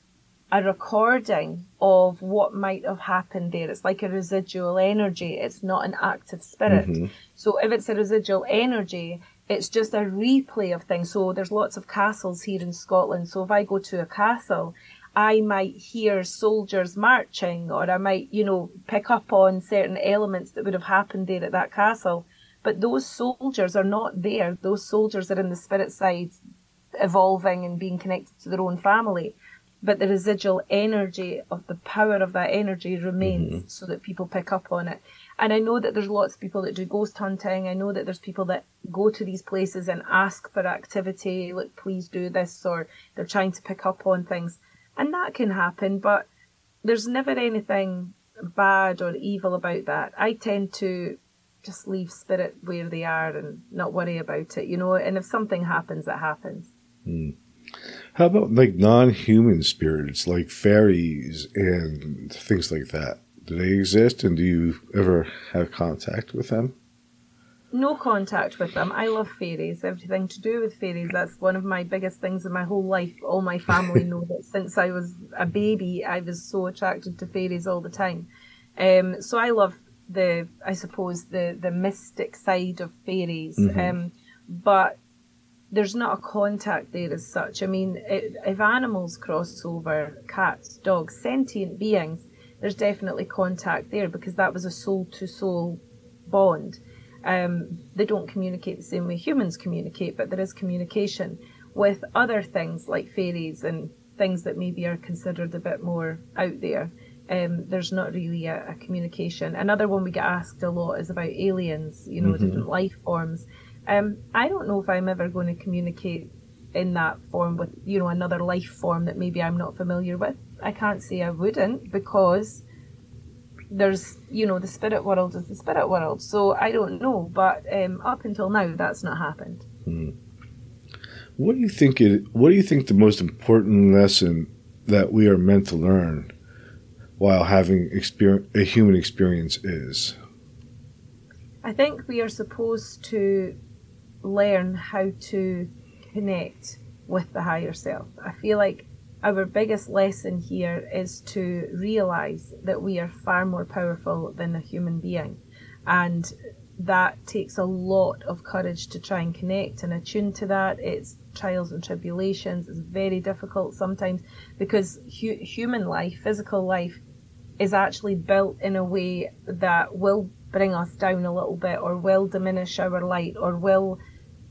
a recording of what might have happened there. It's like a residual energy. It's not an active spirit. Mm-hmm. So if it's a residual energy, it's just a replay of things. So there's lots of castles here in Scotland. So if I go to a castle, I might hear soldiers marching, or I might, you know, pick up on certain elements that would have happened there at that castle. But those soldiers are not there. Those soldiers are in the spirit side, evolving and being connected to their own family, but the residual energy of the power of that energy remains, mm-hmm. so that people pick up on it. And I know that there's lots of people that do ghost hunting. I know that there's people that go to these places and ask for activity, like, please do this, or they're trying to pick up on things, and that can happen, but there's never anything bad or evil about that. I tend to just leave spirit where they are and not worry about it, you know, and if something happens, it happens. How about like non-human spirits, like fairies and things like that? Do they exist, and do you ever have contact with them? no contact with them. I love fairies, everything to do with fairies. That's one of my biggest things in my whole life. All my family know that since I was a baby, I was so attracted to fairies all the time. So I love the mystic side of fairies. Mm-hmm. But there's not a contact there as such. I mean, if animals cross over, cats, dogs, sentient beings, there's definitely contact there because that was a soul-to-soul bond. They don't communicate the same way humans communicate, but there is communication with other things like fairies and things that maybe are considered a bit more out there. There's not really a communication. Another one we get asked a lot is about aliens, you know, mm-hmm. different life forms. I don't know if I'm ever going to communicate in that form with, you know, another life form that maybe I'm not familiar with. I can't say I wouldn't because there's, you know, the spirit world is the spirit world. So I don't know. But up until now, that's not happened. Mm. What do you think the most important lesson that we are meant to learn while having a human experience is? I think we are supposed to learn how to connect with the higher self. I feel like our biggest lesson here is to realize that we are far more powerful than a human being. And that takes a lot of courage to try and connect and attune to that. It's trials and tribulations. It's very difficult sometimes because human life, physical life, is actually built in a way that will bring us down a little bit or will diminish our light or will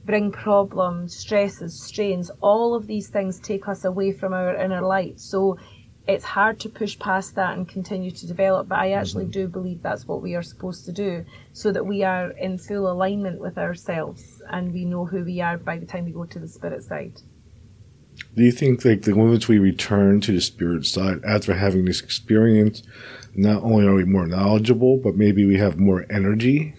bring problems, stresses, strains. All of these things take us away from our inner light. So it's hard to push past that and continue to develop. But I actually mm-hmm. do believe that's what we are supposed to do so that we are in full alignment with ourselves and we know who we are by the time we go to the spirit side. Do you think like the moment we return to the spirit side after having this experience, not only are we more knowledgeable, but maybe we have more energy?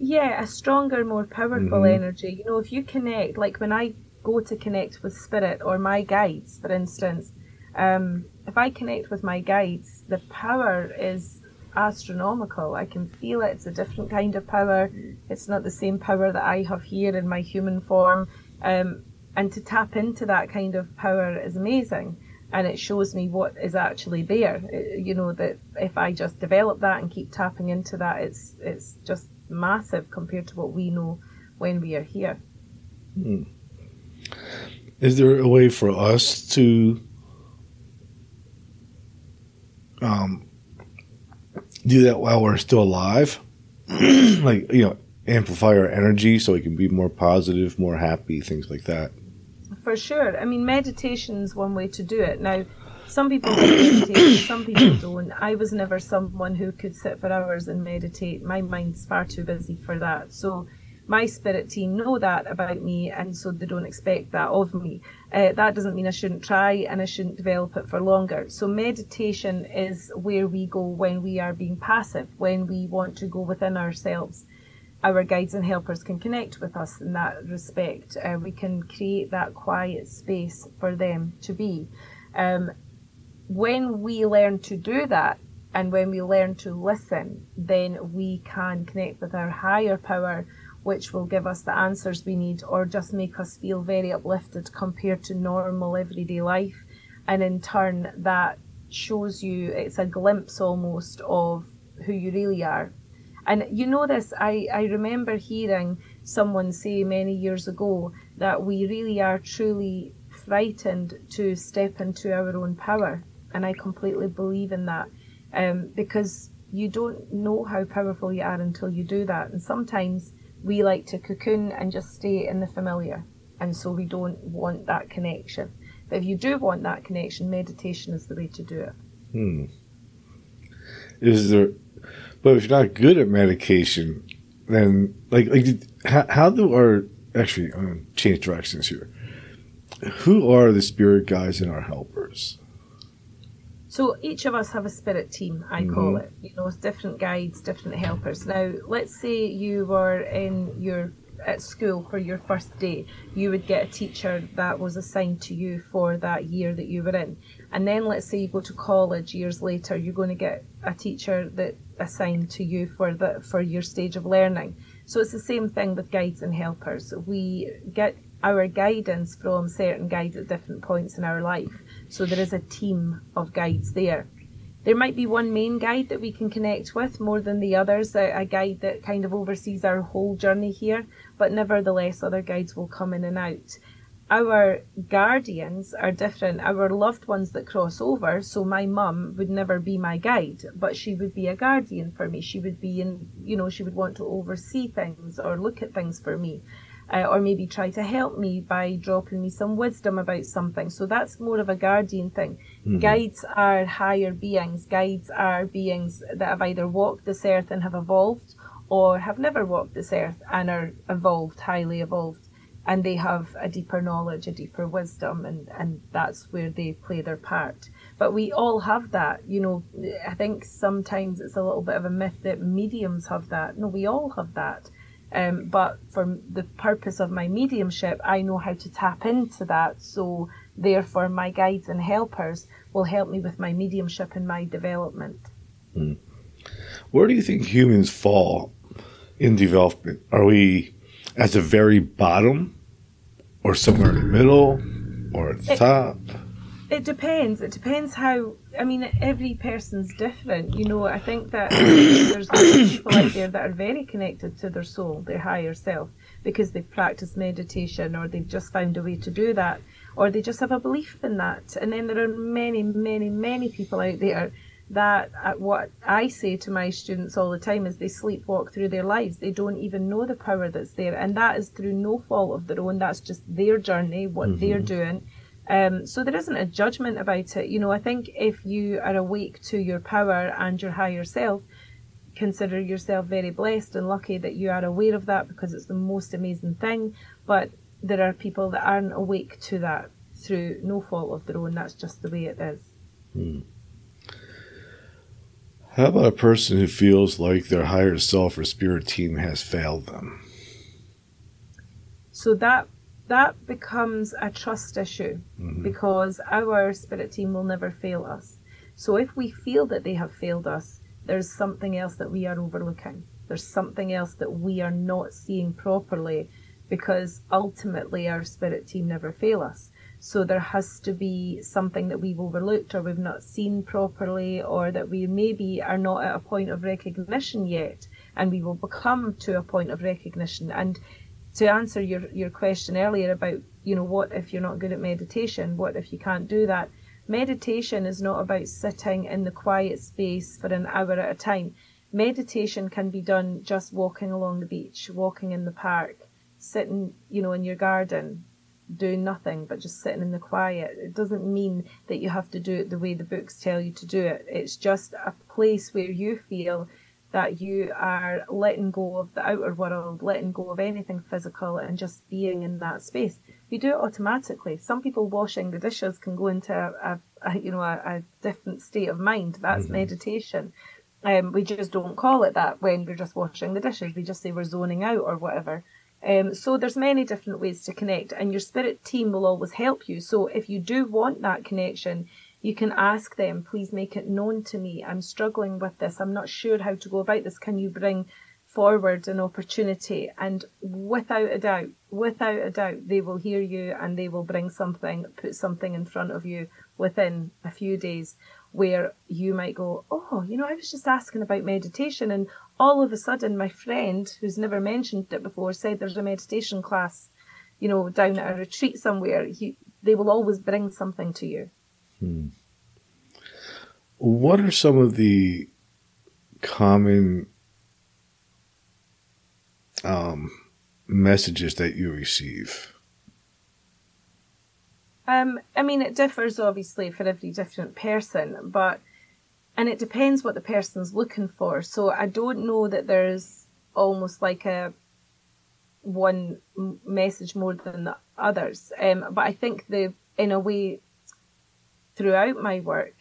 Yeah, a stronger, more powerful mm-hmm. energy. You know, if you connect, like when I go to connect with spirit or my guides, for instance, if I connect with my guides, the power is astronomical. I can feel it. It's a different kind of power. It's not the same power that I have here in my human form. And to tap into that kind of power is amazing. And it shows me what is actually there. You know, that if I just develop that and keep tapping into that, it's just massive compared to what we know when we are here. Hmm. Is there a way for us to do that while we're still alive? Like, you know, amplify our energy so we can be more positive, more happy, things like that. For sure. I mean, meditation's one way to do it. Now, some people meditate, some people don't. I was never someone who could sit for hours and meditate. My mind's far too busy for that. So my spirit team know that about me, and so they don't expect that of me. That doesn't mean I shouldn't try and I shouldn't develop it for longer. So meditation is where we go when we are being passive, when we want to go within ourselves. Our guides and helpers can connect with us in that respect. We can create that quiet space for them to be. When we learn to do that and when we learn to listen, then we can connect with our higher power, which will give us the answers we need or just make us feel very uplifted compared to normal everyday life. And in turn, that shows you, it's a glimpse almost of who you really are. And you know this, I remember hearing someone say many years ago that we really are truly frightened to step into our own power. And I completely believe in that because you don't know how powerful you are until you do that. And sometimes we like to cocoon and just stay in the familiar. And so we don't want that connection. But if you do want that connection, meditation is the way to do it. Hmm. But if you're not good at medication, then how do our, actually, I'm going to change directions here. Who are the spirit guides and our helpers? So each of us have a spirit team, I mm-hmm. call it. You know, different guides, different helpers. Now, let's say you were in your at school for your first day, you would get a teacher that was assigned to you for that year that you were in. And then let's say you go to college years later, you're going to get a teacher that assigned to you for your stage of learning. So it's the same thing with guides and helpers. We get our guidance from certain guides at different points in our life. So there is a team of guides there. There might be one main guide that we can connect with more than the others, a guide that kind of oversees our whole journey here, but nevertheless other guides will come in and out. Our guardians are different, our loved ones that cross over. So my mum would never be my guide, but she would be a guardian for me. She would be in, you know, she would want to oversee things or look at things for me. Or maybe try to help me by dropping me some wisdom about something. So that's more of a guardian thing. Mm-hmm. Guides are higher beings. Guides are beings that have either walked this earth and have evolved, or have never walked this earth and are evolved, highly evolved. And they have a deeper knowledge, a deeper wisdom, and that's where they play their part. But we all have that. You know, I think sometimes it's a little bit of a myth that mediums have that. No, we all have that. But for the purpose of my mediumship, I know how to tap into that. So therefore, my guides and helpers will help me with my mediumship and my development. Mm. Where do you think humans fall in development? Are we at the very bottom, or somewhere in the middle, or at the top? It depends. It depends how, I mean, every person's different. You know, I think that there's people out there that are very connected to their soul, their higher self, because they've practiced meditation, or they've just found a way to do that, or they just have a belief in that. And then there are many, many, many people out there that what I say to my students all the time is they sleepwalk through their lives. They don't even know the power that's there. And that is through no fault of their own. That's just their journey, what mm-hmm. they're doing. So there isn't a judgment about it. You know, I think if you are awake to your power and your higher self, consider yourself very blessed and lucky that you are aware of that, because it's the most amazing thing. But there are people that aren't awake to that through no fault of their own. That's just the way it is. Hmm. How about a person who feels like their higher self or spirit team has failed them? So that becomes a trust issue, mm-hmm. because our spirit team will never fail us. So if we feel that they have failed us, there's something else that we are overlooking. There's something else that we are not seeing properly, because ultimately our spirit team never fail us. So there has to be something that we've overlooked, or we've not seen properly, or that we maybe are not at a point of recognition yet, and we will become to a point of recognition. And to answer your question earlier about, you know, what if you're not good at meditation? What if you can't do that? Meditation is not about sitting in the quiet space for an hour at a time. Meditation can be done just walking along the beach, walking in the park, sitting, you know, in your garden, doing nothing but just sitting in the quiet. It doesn't mean that you have to do it the way the books tell you to do it. It's just a place where you feel that you are letting go of the outer world, letting go of anything physical, and just being in that space. We do it automatically. Some people washing the dishes can go into a different state of mind. That's mm-hmm. meditation. We just don't call it that when we're just washing the dishes. We just say we're zoning out or whatever. So there's many different ways to connect, and your spirit team will always help you. So if you do want that connection, you can ask them, please make it known to me. I'm struggling with this. I'm not sure how to go about this. Can you bring forward an opportunity? And without a doubt, they will hear you, and they will bring something, put something in front of you within a few days, where you might go, oh, you know, I was just asking about meditation, and all of a sudden my friend, who's never mentioned it before, said there's a meditation class, you know, down at a retreat somewhere. They will always bring something to you. Hmm. What are some of the common messages that you receive? I mean, it differs obviously for every different person, and it depends what the person's looking for. So I don't know that there's almost like a one message more than the others. But I think in a way, throughout my work,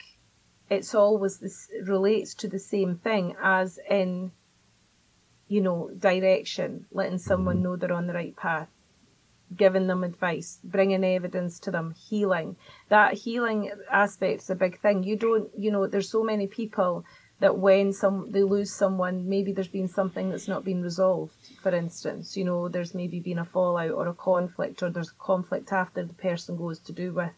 it's always relates to the same thing, as in you know, direction, letting someone know they're on the right path, giving them advice, bringing evidence to them, healing. That healing aspect is a big thing. You don't, you know, there's so many people that when they lose someone, maybe there's been something that's not been resolved, for instance. You know, there's maybe been a fallout or a conflict, or there's conflict after the person goes to do with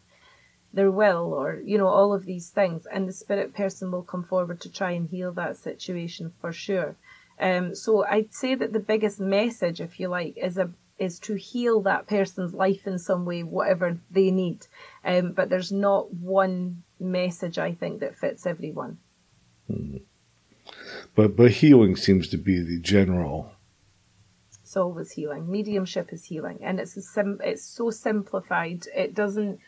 their will, or, you know, all of these things. And the spirit person will come forward to try and heal that situation for sure. So I'd say that the biggest message, if you like, is to heal that person's life in some way, whatever they need. But there's not one message, I think, that fits everyone. But healing seems to be the general. It's always healing. Mediumship is healing, and it's so simplified. It doesn't.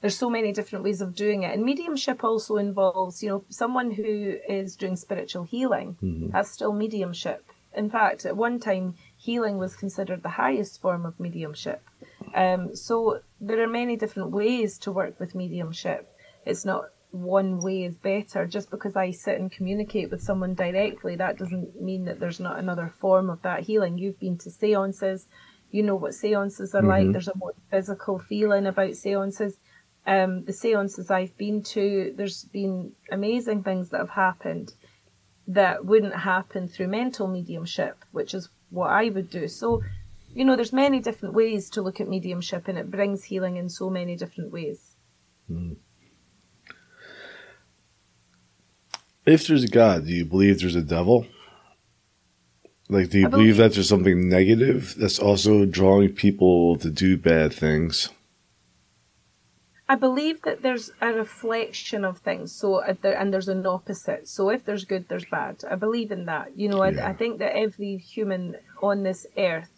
There's so many different ways of doing it. And mediumship also involves, you know, someone who is doing spiritual healing. Mm-hmm. That's still mediumship. In fact, at one time, healing was considered the highest form of mediumship. So there are many different ways to work with mediumship. It's not one way is better. Just because I sit and communicate with someone directly, that doesn't mean that there's not another form of that healing. You've been to seances. You know what seances are like. There's a more physical feeling about seances. The seances I've been to, there's been amazing things that have happened that wouldn't happen through mental mediumship, which is what I would do. So, you know, there's many different ways to look at mediumship, and it brings healing in so many different ways. Mm. If there's a God, do you believe there's a devil? Like, do you believe that there's something negative that's also drawing people to do bad things? I believe that there's a reflection of things, so and there's an opposite. So if there's good, there's bad. I believe in that. You know, yeah. I think that every human on this earth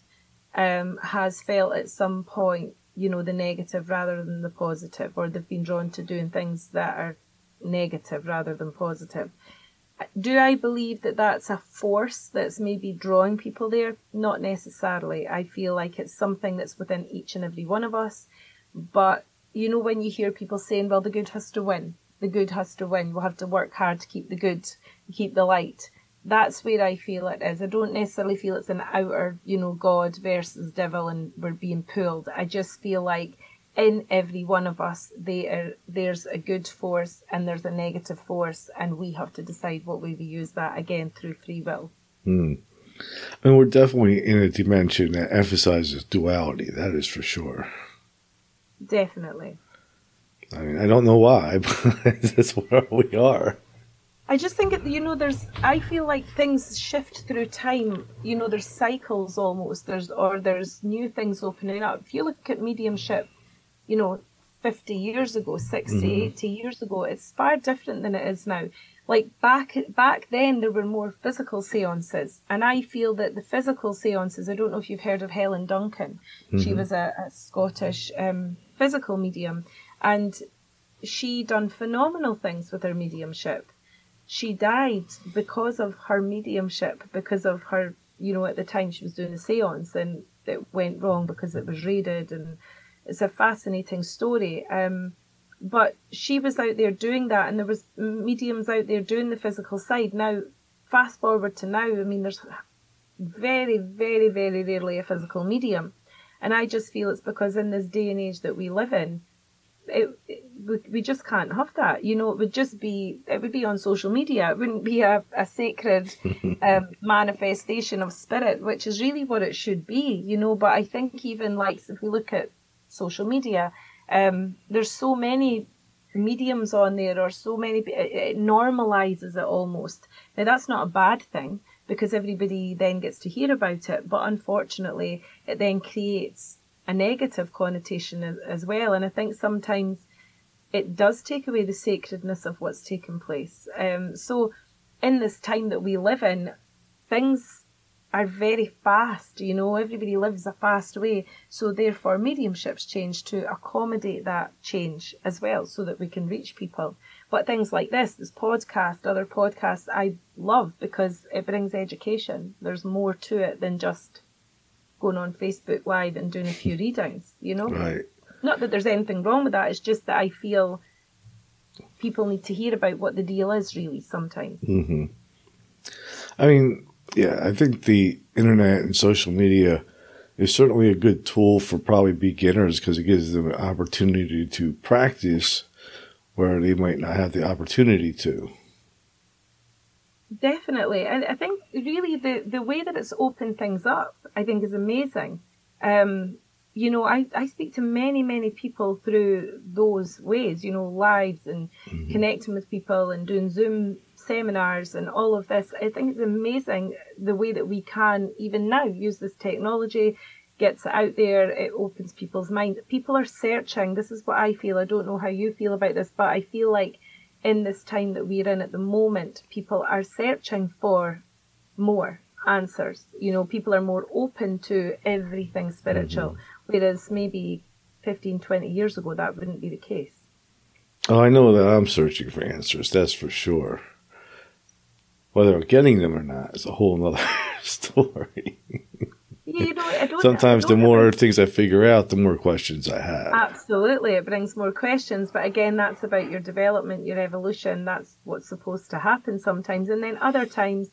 has felt at some point, you know, the negative rather than the positive, or they've been drawn to doing things that are negative rather than positive. Do I believe that that's a force that's maybe drawing people there? Not necessarily. I feel like it's something that's within each and every one of us, but you know, when you hear people saying, well, the good has to win. The good has to win. We'll have to work hard to keep the good, keep the light. That's where I feel it is. I don't necessarily feel it's an outer, you know, God versus devil and we're being pulled. I just feel like in every one of us, there's a good force and there's a negative force, and we have to decide what way we use that, again, through free will. Mm. And we're definitely in a dimension that emphasizes duality. That is for sure. Definitely. I mean, I don't know why, but that's where we are. I just think, I feel like things shift through time. You know, there's cycles almost, there's new things opening up. If you look at mediumship, you know, 50 years ago, 60, 80 years ago, it's far different than it is now. Like back then, there were more physical seances. And I feel that the physical seances, I don't know if you've heard of Helen Duncan. Mm-hmm. She was a Scottish physical medium. And she done phenomenal things with her mediumship. She died because of her mediumship, because of her, you know, at the time she was doing a seance and it went wrong because it was raided. And it's a fascinating story. But she was out there doing that, and there was mediums out there doing the physical side. Now, fast forward to now, I mean, there's very, very, very rarely a physical medium. And I just feel it's because in this day and age that we live in, we just can't have that. You know, it would be on social media. It wouldn't be a sacred manifestation of spirit, which is really what it should be, you know. But I think even like if we look at social media, there's so many mediums on there, or so many, it normalises it almost. Now, that's not a bad thing, because everybody then gets to hear about it, but unfortunately, it then creates a negative connotation as well, and I think sometimes it does take away the sacredness of what's taken place. So, in this time that we live in, things are very fast, you know, everybody lives a fast way. So therefore mediumships change to accommodate that change as well, so that we can reach people. But things like this podcast, other podcasts I love because it brings education. There's more to it than just going on Facebook Live and doing a few readings, you know. Right. Not that there's anything wrong with that, it's just that I feel people need to hear about what the deal is really sometimes. Mm-hmm. I mean, Yeah, I think the internet and social media is certainly a good tool for probably beginners because it gives them an opportunity to practice where they might not have the opportunity to. Definitely. And I think really the way that it's opened things up, I think, is amazing. You know, I speak to many, many people through those ways, you know, lives and mm-hmm. connecting with people and doing Zoom seminars and all of this. I think it's amazing the way that we can even now use this technology, gets it out there, it opens people's mind. People are searching. This is what I feel. I don't know how you feel about this, but I feel like in this time that we're in at the moment, people are searching for more answers. You know, people are more open to everything spiritual, mm-hmm. whereas maybe 15, 20 years ago, that wouldn't be the case. Oh, I know that I'm searching for answers, that's for sure. Whether I'm getting them or not is a whole other story. Yeah, you know, sometimes the more things I figure out, the more questions I have. Absolutely. It brings more questions. But again, that's about your development, your evolution. That's what's supposed to happen sometimes. And then other times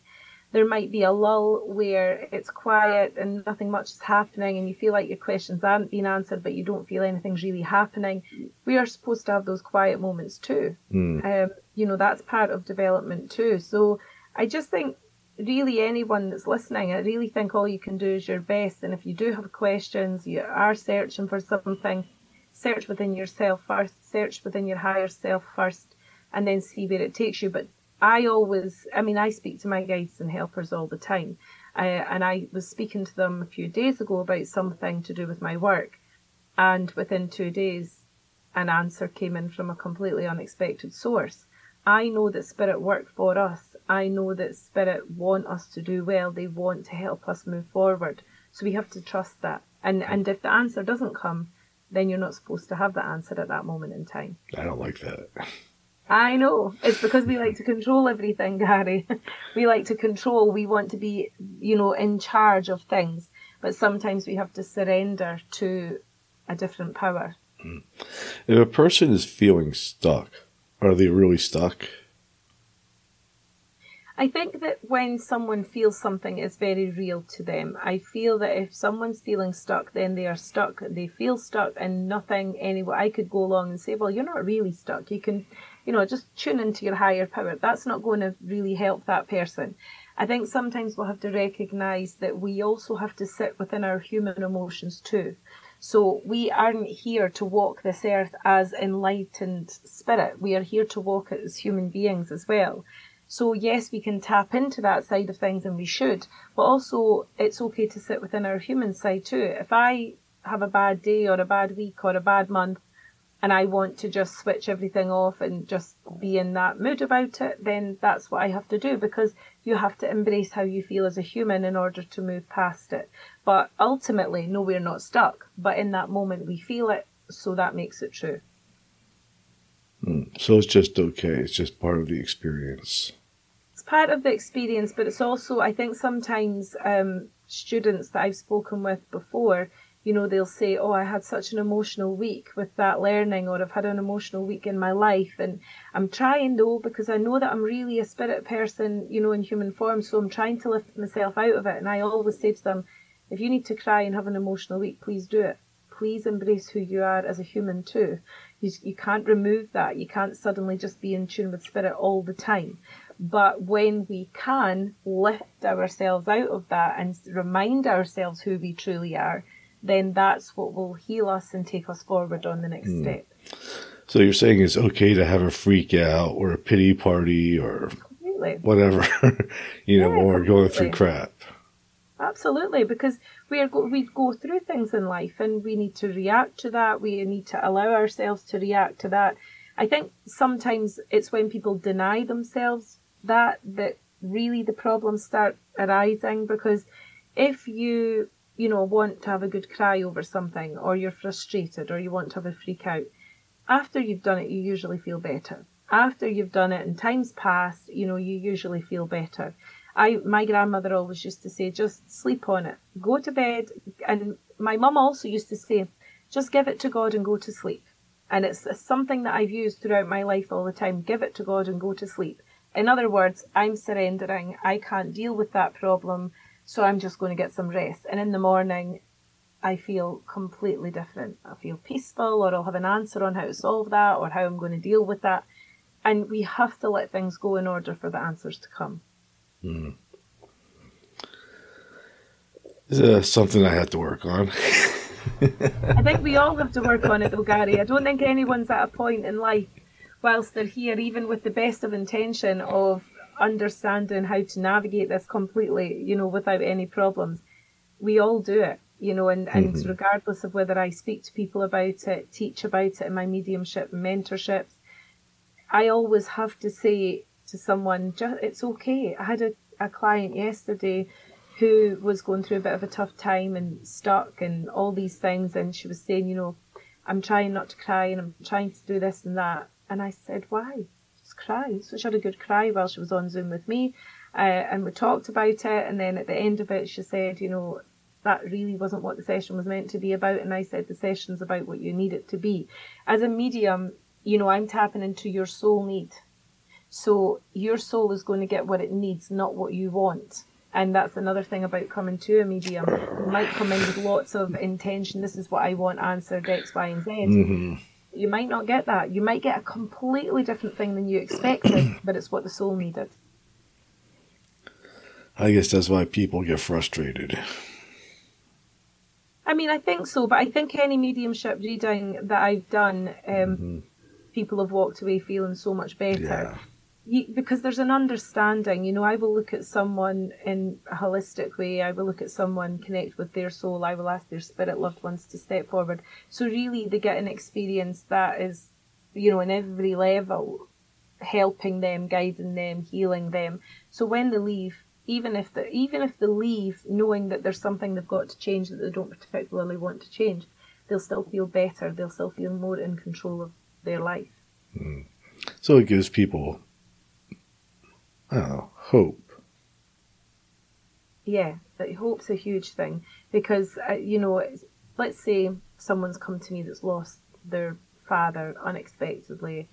there might be a lull where it's quiet and nothing much is happening and you feel like your questions aren't being answered, but you don't feel anything's really happening. We are supposed to have those quiet moments too. You know, that's part of development too. So I just think, really, anyone that's listening, I really think all you can do is your best. And if you do have questions, you are searching for something, search within yourself first, search within your higher self first, and then see where it takes you. But I speak to my guides and helpers all the time. And I was speaking to them a few days ago about something to do with my work. And within 2 days, an answer came in from a completely unexpected source. I know that Spirit worked for us. I know that Spirit want us to do well. They want to help us move forward. So we have to trust that. And if the answer doesn't come, then you're not supposed to have the answer at that moment in time. I don't like that. I know. It's because we like to control everything, Gary. We like to control. We want to be, you know, in charge of things. But sometimes we have to surrender to a different power. If a person is feeling stuck, are they really stuck? I think that when someone feels something, it's very real to them. I feel that if someone's feeling stuck, then they are stuck. They feel stuck and nothing anyway. I could go along and say, well, you're not really stuck. You can, you know, just tune into your higher power. That's not going to really help that person. I think sometimes we'll have to recognize that we also have to sit within our human emotions too. So we aren't here to walk this earth as enlightened spirit. We are here to walk it as human beings as well. So yes, we can tap into that side of things and we should, but also it's okay to sit within our human side too. If I have a bad day or a bad week or a bad month and I want to just switch everything off and just be in that mood about it, then that's what I have to do, because you have to embrace how you feel as a human in order to move past it. But ultimately, no, we're not stuck, but in that moment we feel it, so that makes it true. So it's just okay. It's just part of the experience. It's part of the experience, but it's also, I think sometimes students that I've spoken with before, you know, they'll say, oh, I had such an emotional week with that learning, or I've had an emotional week in my life. And I'm trying though, because I know that I'm really a spirit person, you know, in human form. So I'm trying to lift myself out of it. And I always say to them, if you need to cry and have an emotional week, please do it. Please embrace who you are as a human too. You can't remove that. You can't suddenly just be in tune with spirit all the time. But when we can lift ourselves out of that and remind ourselves who we truly are, then that's what will heal us and take us forward on the next step. So you're saying it's okay to have a freak out or a pity party or whatever, you know, or going through crap. Absolutely, because we go through things in life and we need to react to that. We need to allow ourselves to react to that. I think sometimes it's when people deny themselves that really the problems start arising, because if you know, want to have a good cry over something, or you're frustrated, or you want to have a freak out, after you've done it, you usually feel better. After you've done it and time's passed, you know, you usually feel better. My grandmother always used to say, just sleep on it, go to bed. And my mum also used to say, just give it to God and go to sleep. And it's something that I've used throughout my life all the time. Give it to God and go to sleep. In other words, I'm surrendering. I can't deal with that problem, so I'm just going to get some rest. And in the morning, I feel completely different. I feel peaceful, or I'll have an answer on how to solve that or how I'm going to deal with that. And we have to let things go in order for the answers to come. Mm. This is something I have to work on. I think we all have to work on it, though, Gary. I don't think anyone's at a point in life, whilst they're here, even with the best of intention of understanding how to navigate this completely, you know, without any problems. We all do it, you know, and mm-hmm. regardless of whether I speak to people about it, teach about it in my mediumship and mentorships, I always have to say to someone, it's okay. I had a client yesterday who was going through a bit of a tough time and stuck and all these things. And she was saying, you know, I'm trying not to cry and I'm trying to do this and that. And I said, why? Just cry. So she had a good cry while she was on Zoom with me. And we talked about it. And then at the end of it, she said, you know, that really wasn't what the session was meant to be about. And I said, the session's about what you need it to be. As a medium, you know, I'm tapping into your soul need. So your soul is going to get what it needs, not what you want. And that's another thing about coming to a medium. You might come in with lots of intention. This is what I want answered, X, Y, and Z. Mm-hmm. You might not get that. You might get a completely different thing than you expected, but it's what the soul needed. I guess that's why people get frustrated. I mean, I think so. But I think any mediumship reading that I've done, mm-hmm. people have walked away feeling so much better. Yeah. Because there's an understanding, you know, I will look at someone in a holistic way. I will look at someone, connect with their soul. I will ask their spirit loved ones to step forward. So really they get an experience that is, you know, in every level, helping them, guiding them, healing them. So when they leave, even if they leave knowing that there's something they've got to change that they don't particularly want to change, they'll still feel better. They'll still feel more in control of their life. Mm. So it gives people... Oh, hope. Yeah, hope's a huge thing because, you know, let's say someone's come to me that's lost their father unexpectedly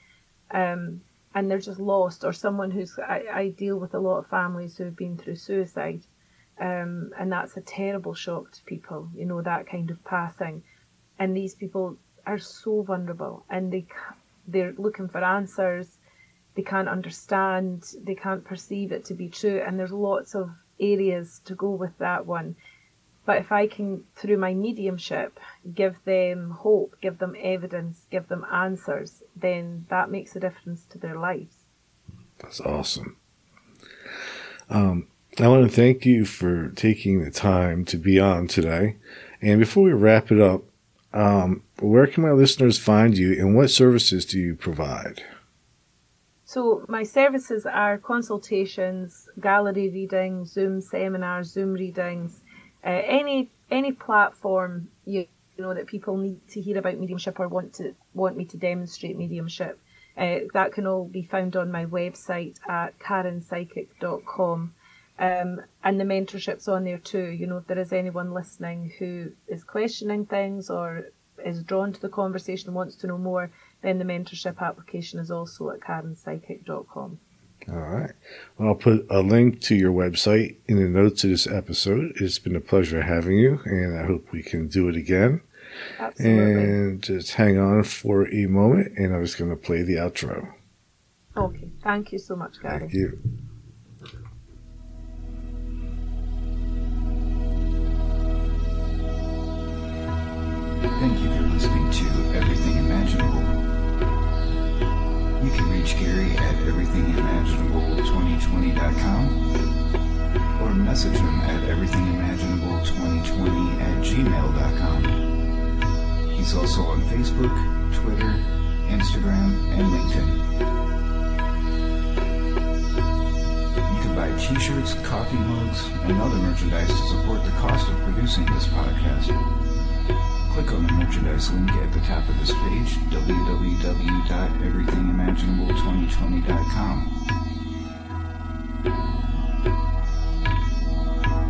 and they're just lost, or someone who's, I deal with a lot of families who have been through suicide and that's a terrible shock to people, you know, that kind of passing. And these people are so vulnerable and they're looking for answers. They can't understand, they can't perceive it to be true. And there's lots of areas to go with that one. But if I can, through my mediumship, give them hope, give them evidence, give them answers, then that makes a difference to their lives. That's awesome. I want to thank you for taking the time to be on today. And before we wrap it up, where can my listeners find you and what services do you provide? So my services are consultations, gallery readings, Zoom seminars, Zoom readings, any platform you know that people need to hear about mediumship or want me to demonstrate mediumship. That can all be found on my website at karenpsychic.com, and the mentorship's on there too. You know, if there is anyone listening who is questioning things or is drawn to the conversation, wants to know more, then the mentorship application is also at karenpsychic.com. All right. Well, I'll put a link to your website in the notes of this episode. It's been a pleasure having you, and I hope we can do it again. Absolutely. And just hang on for a moment, and I'm just going to play the outro. Okay. Thank you so much, Gary. Thank you. Thank you for listening to Everything Imaginable. You can reach Gary at everythingimaginable2020.com or message him at everythingimaginable2020@gmail.com. He's also on Facebook, Twitter, Instagram, and LinkedIn. You can buy t-shirts, coffee mugs, and other merchandise to support the cost of producing this podcast. Click on the merchandise link at the top of this page, www.everythingimaginable2020.com.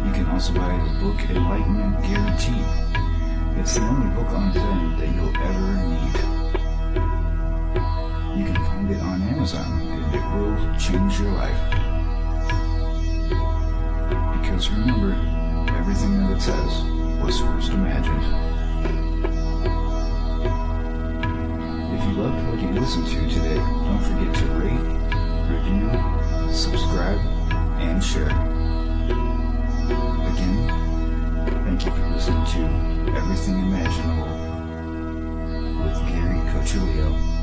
You can also buy the book Enlightenment Guaranteed. It's the only book on Zen that you'll ever need. You can find it on Amazon. It will change your life. Because remember, everything that it says was first imagined. If you loved what you listened to today, don't forget to rate, review, subscribe, and share. Again, thank you for listening to Everything Imaginable with Gary Cacciolillo.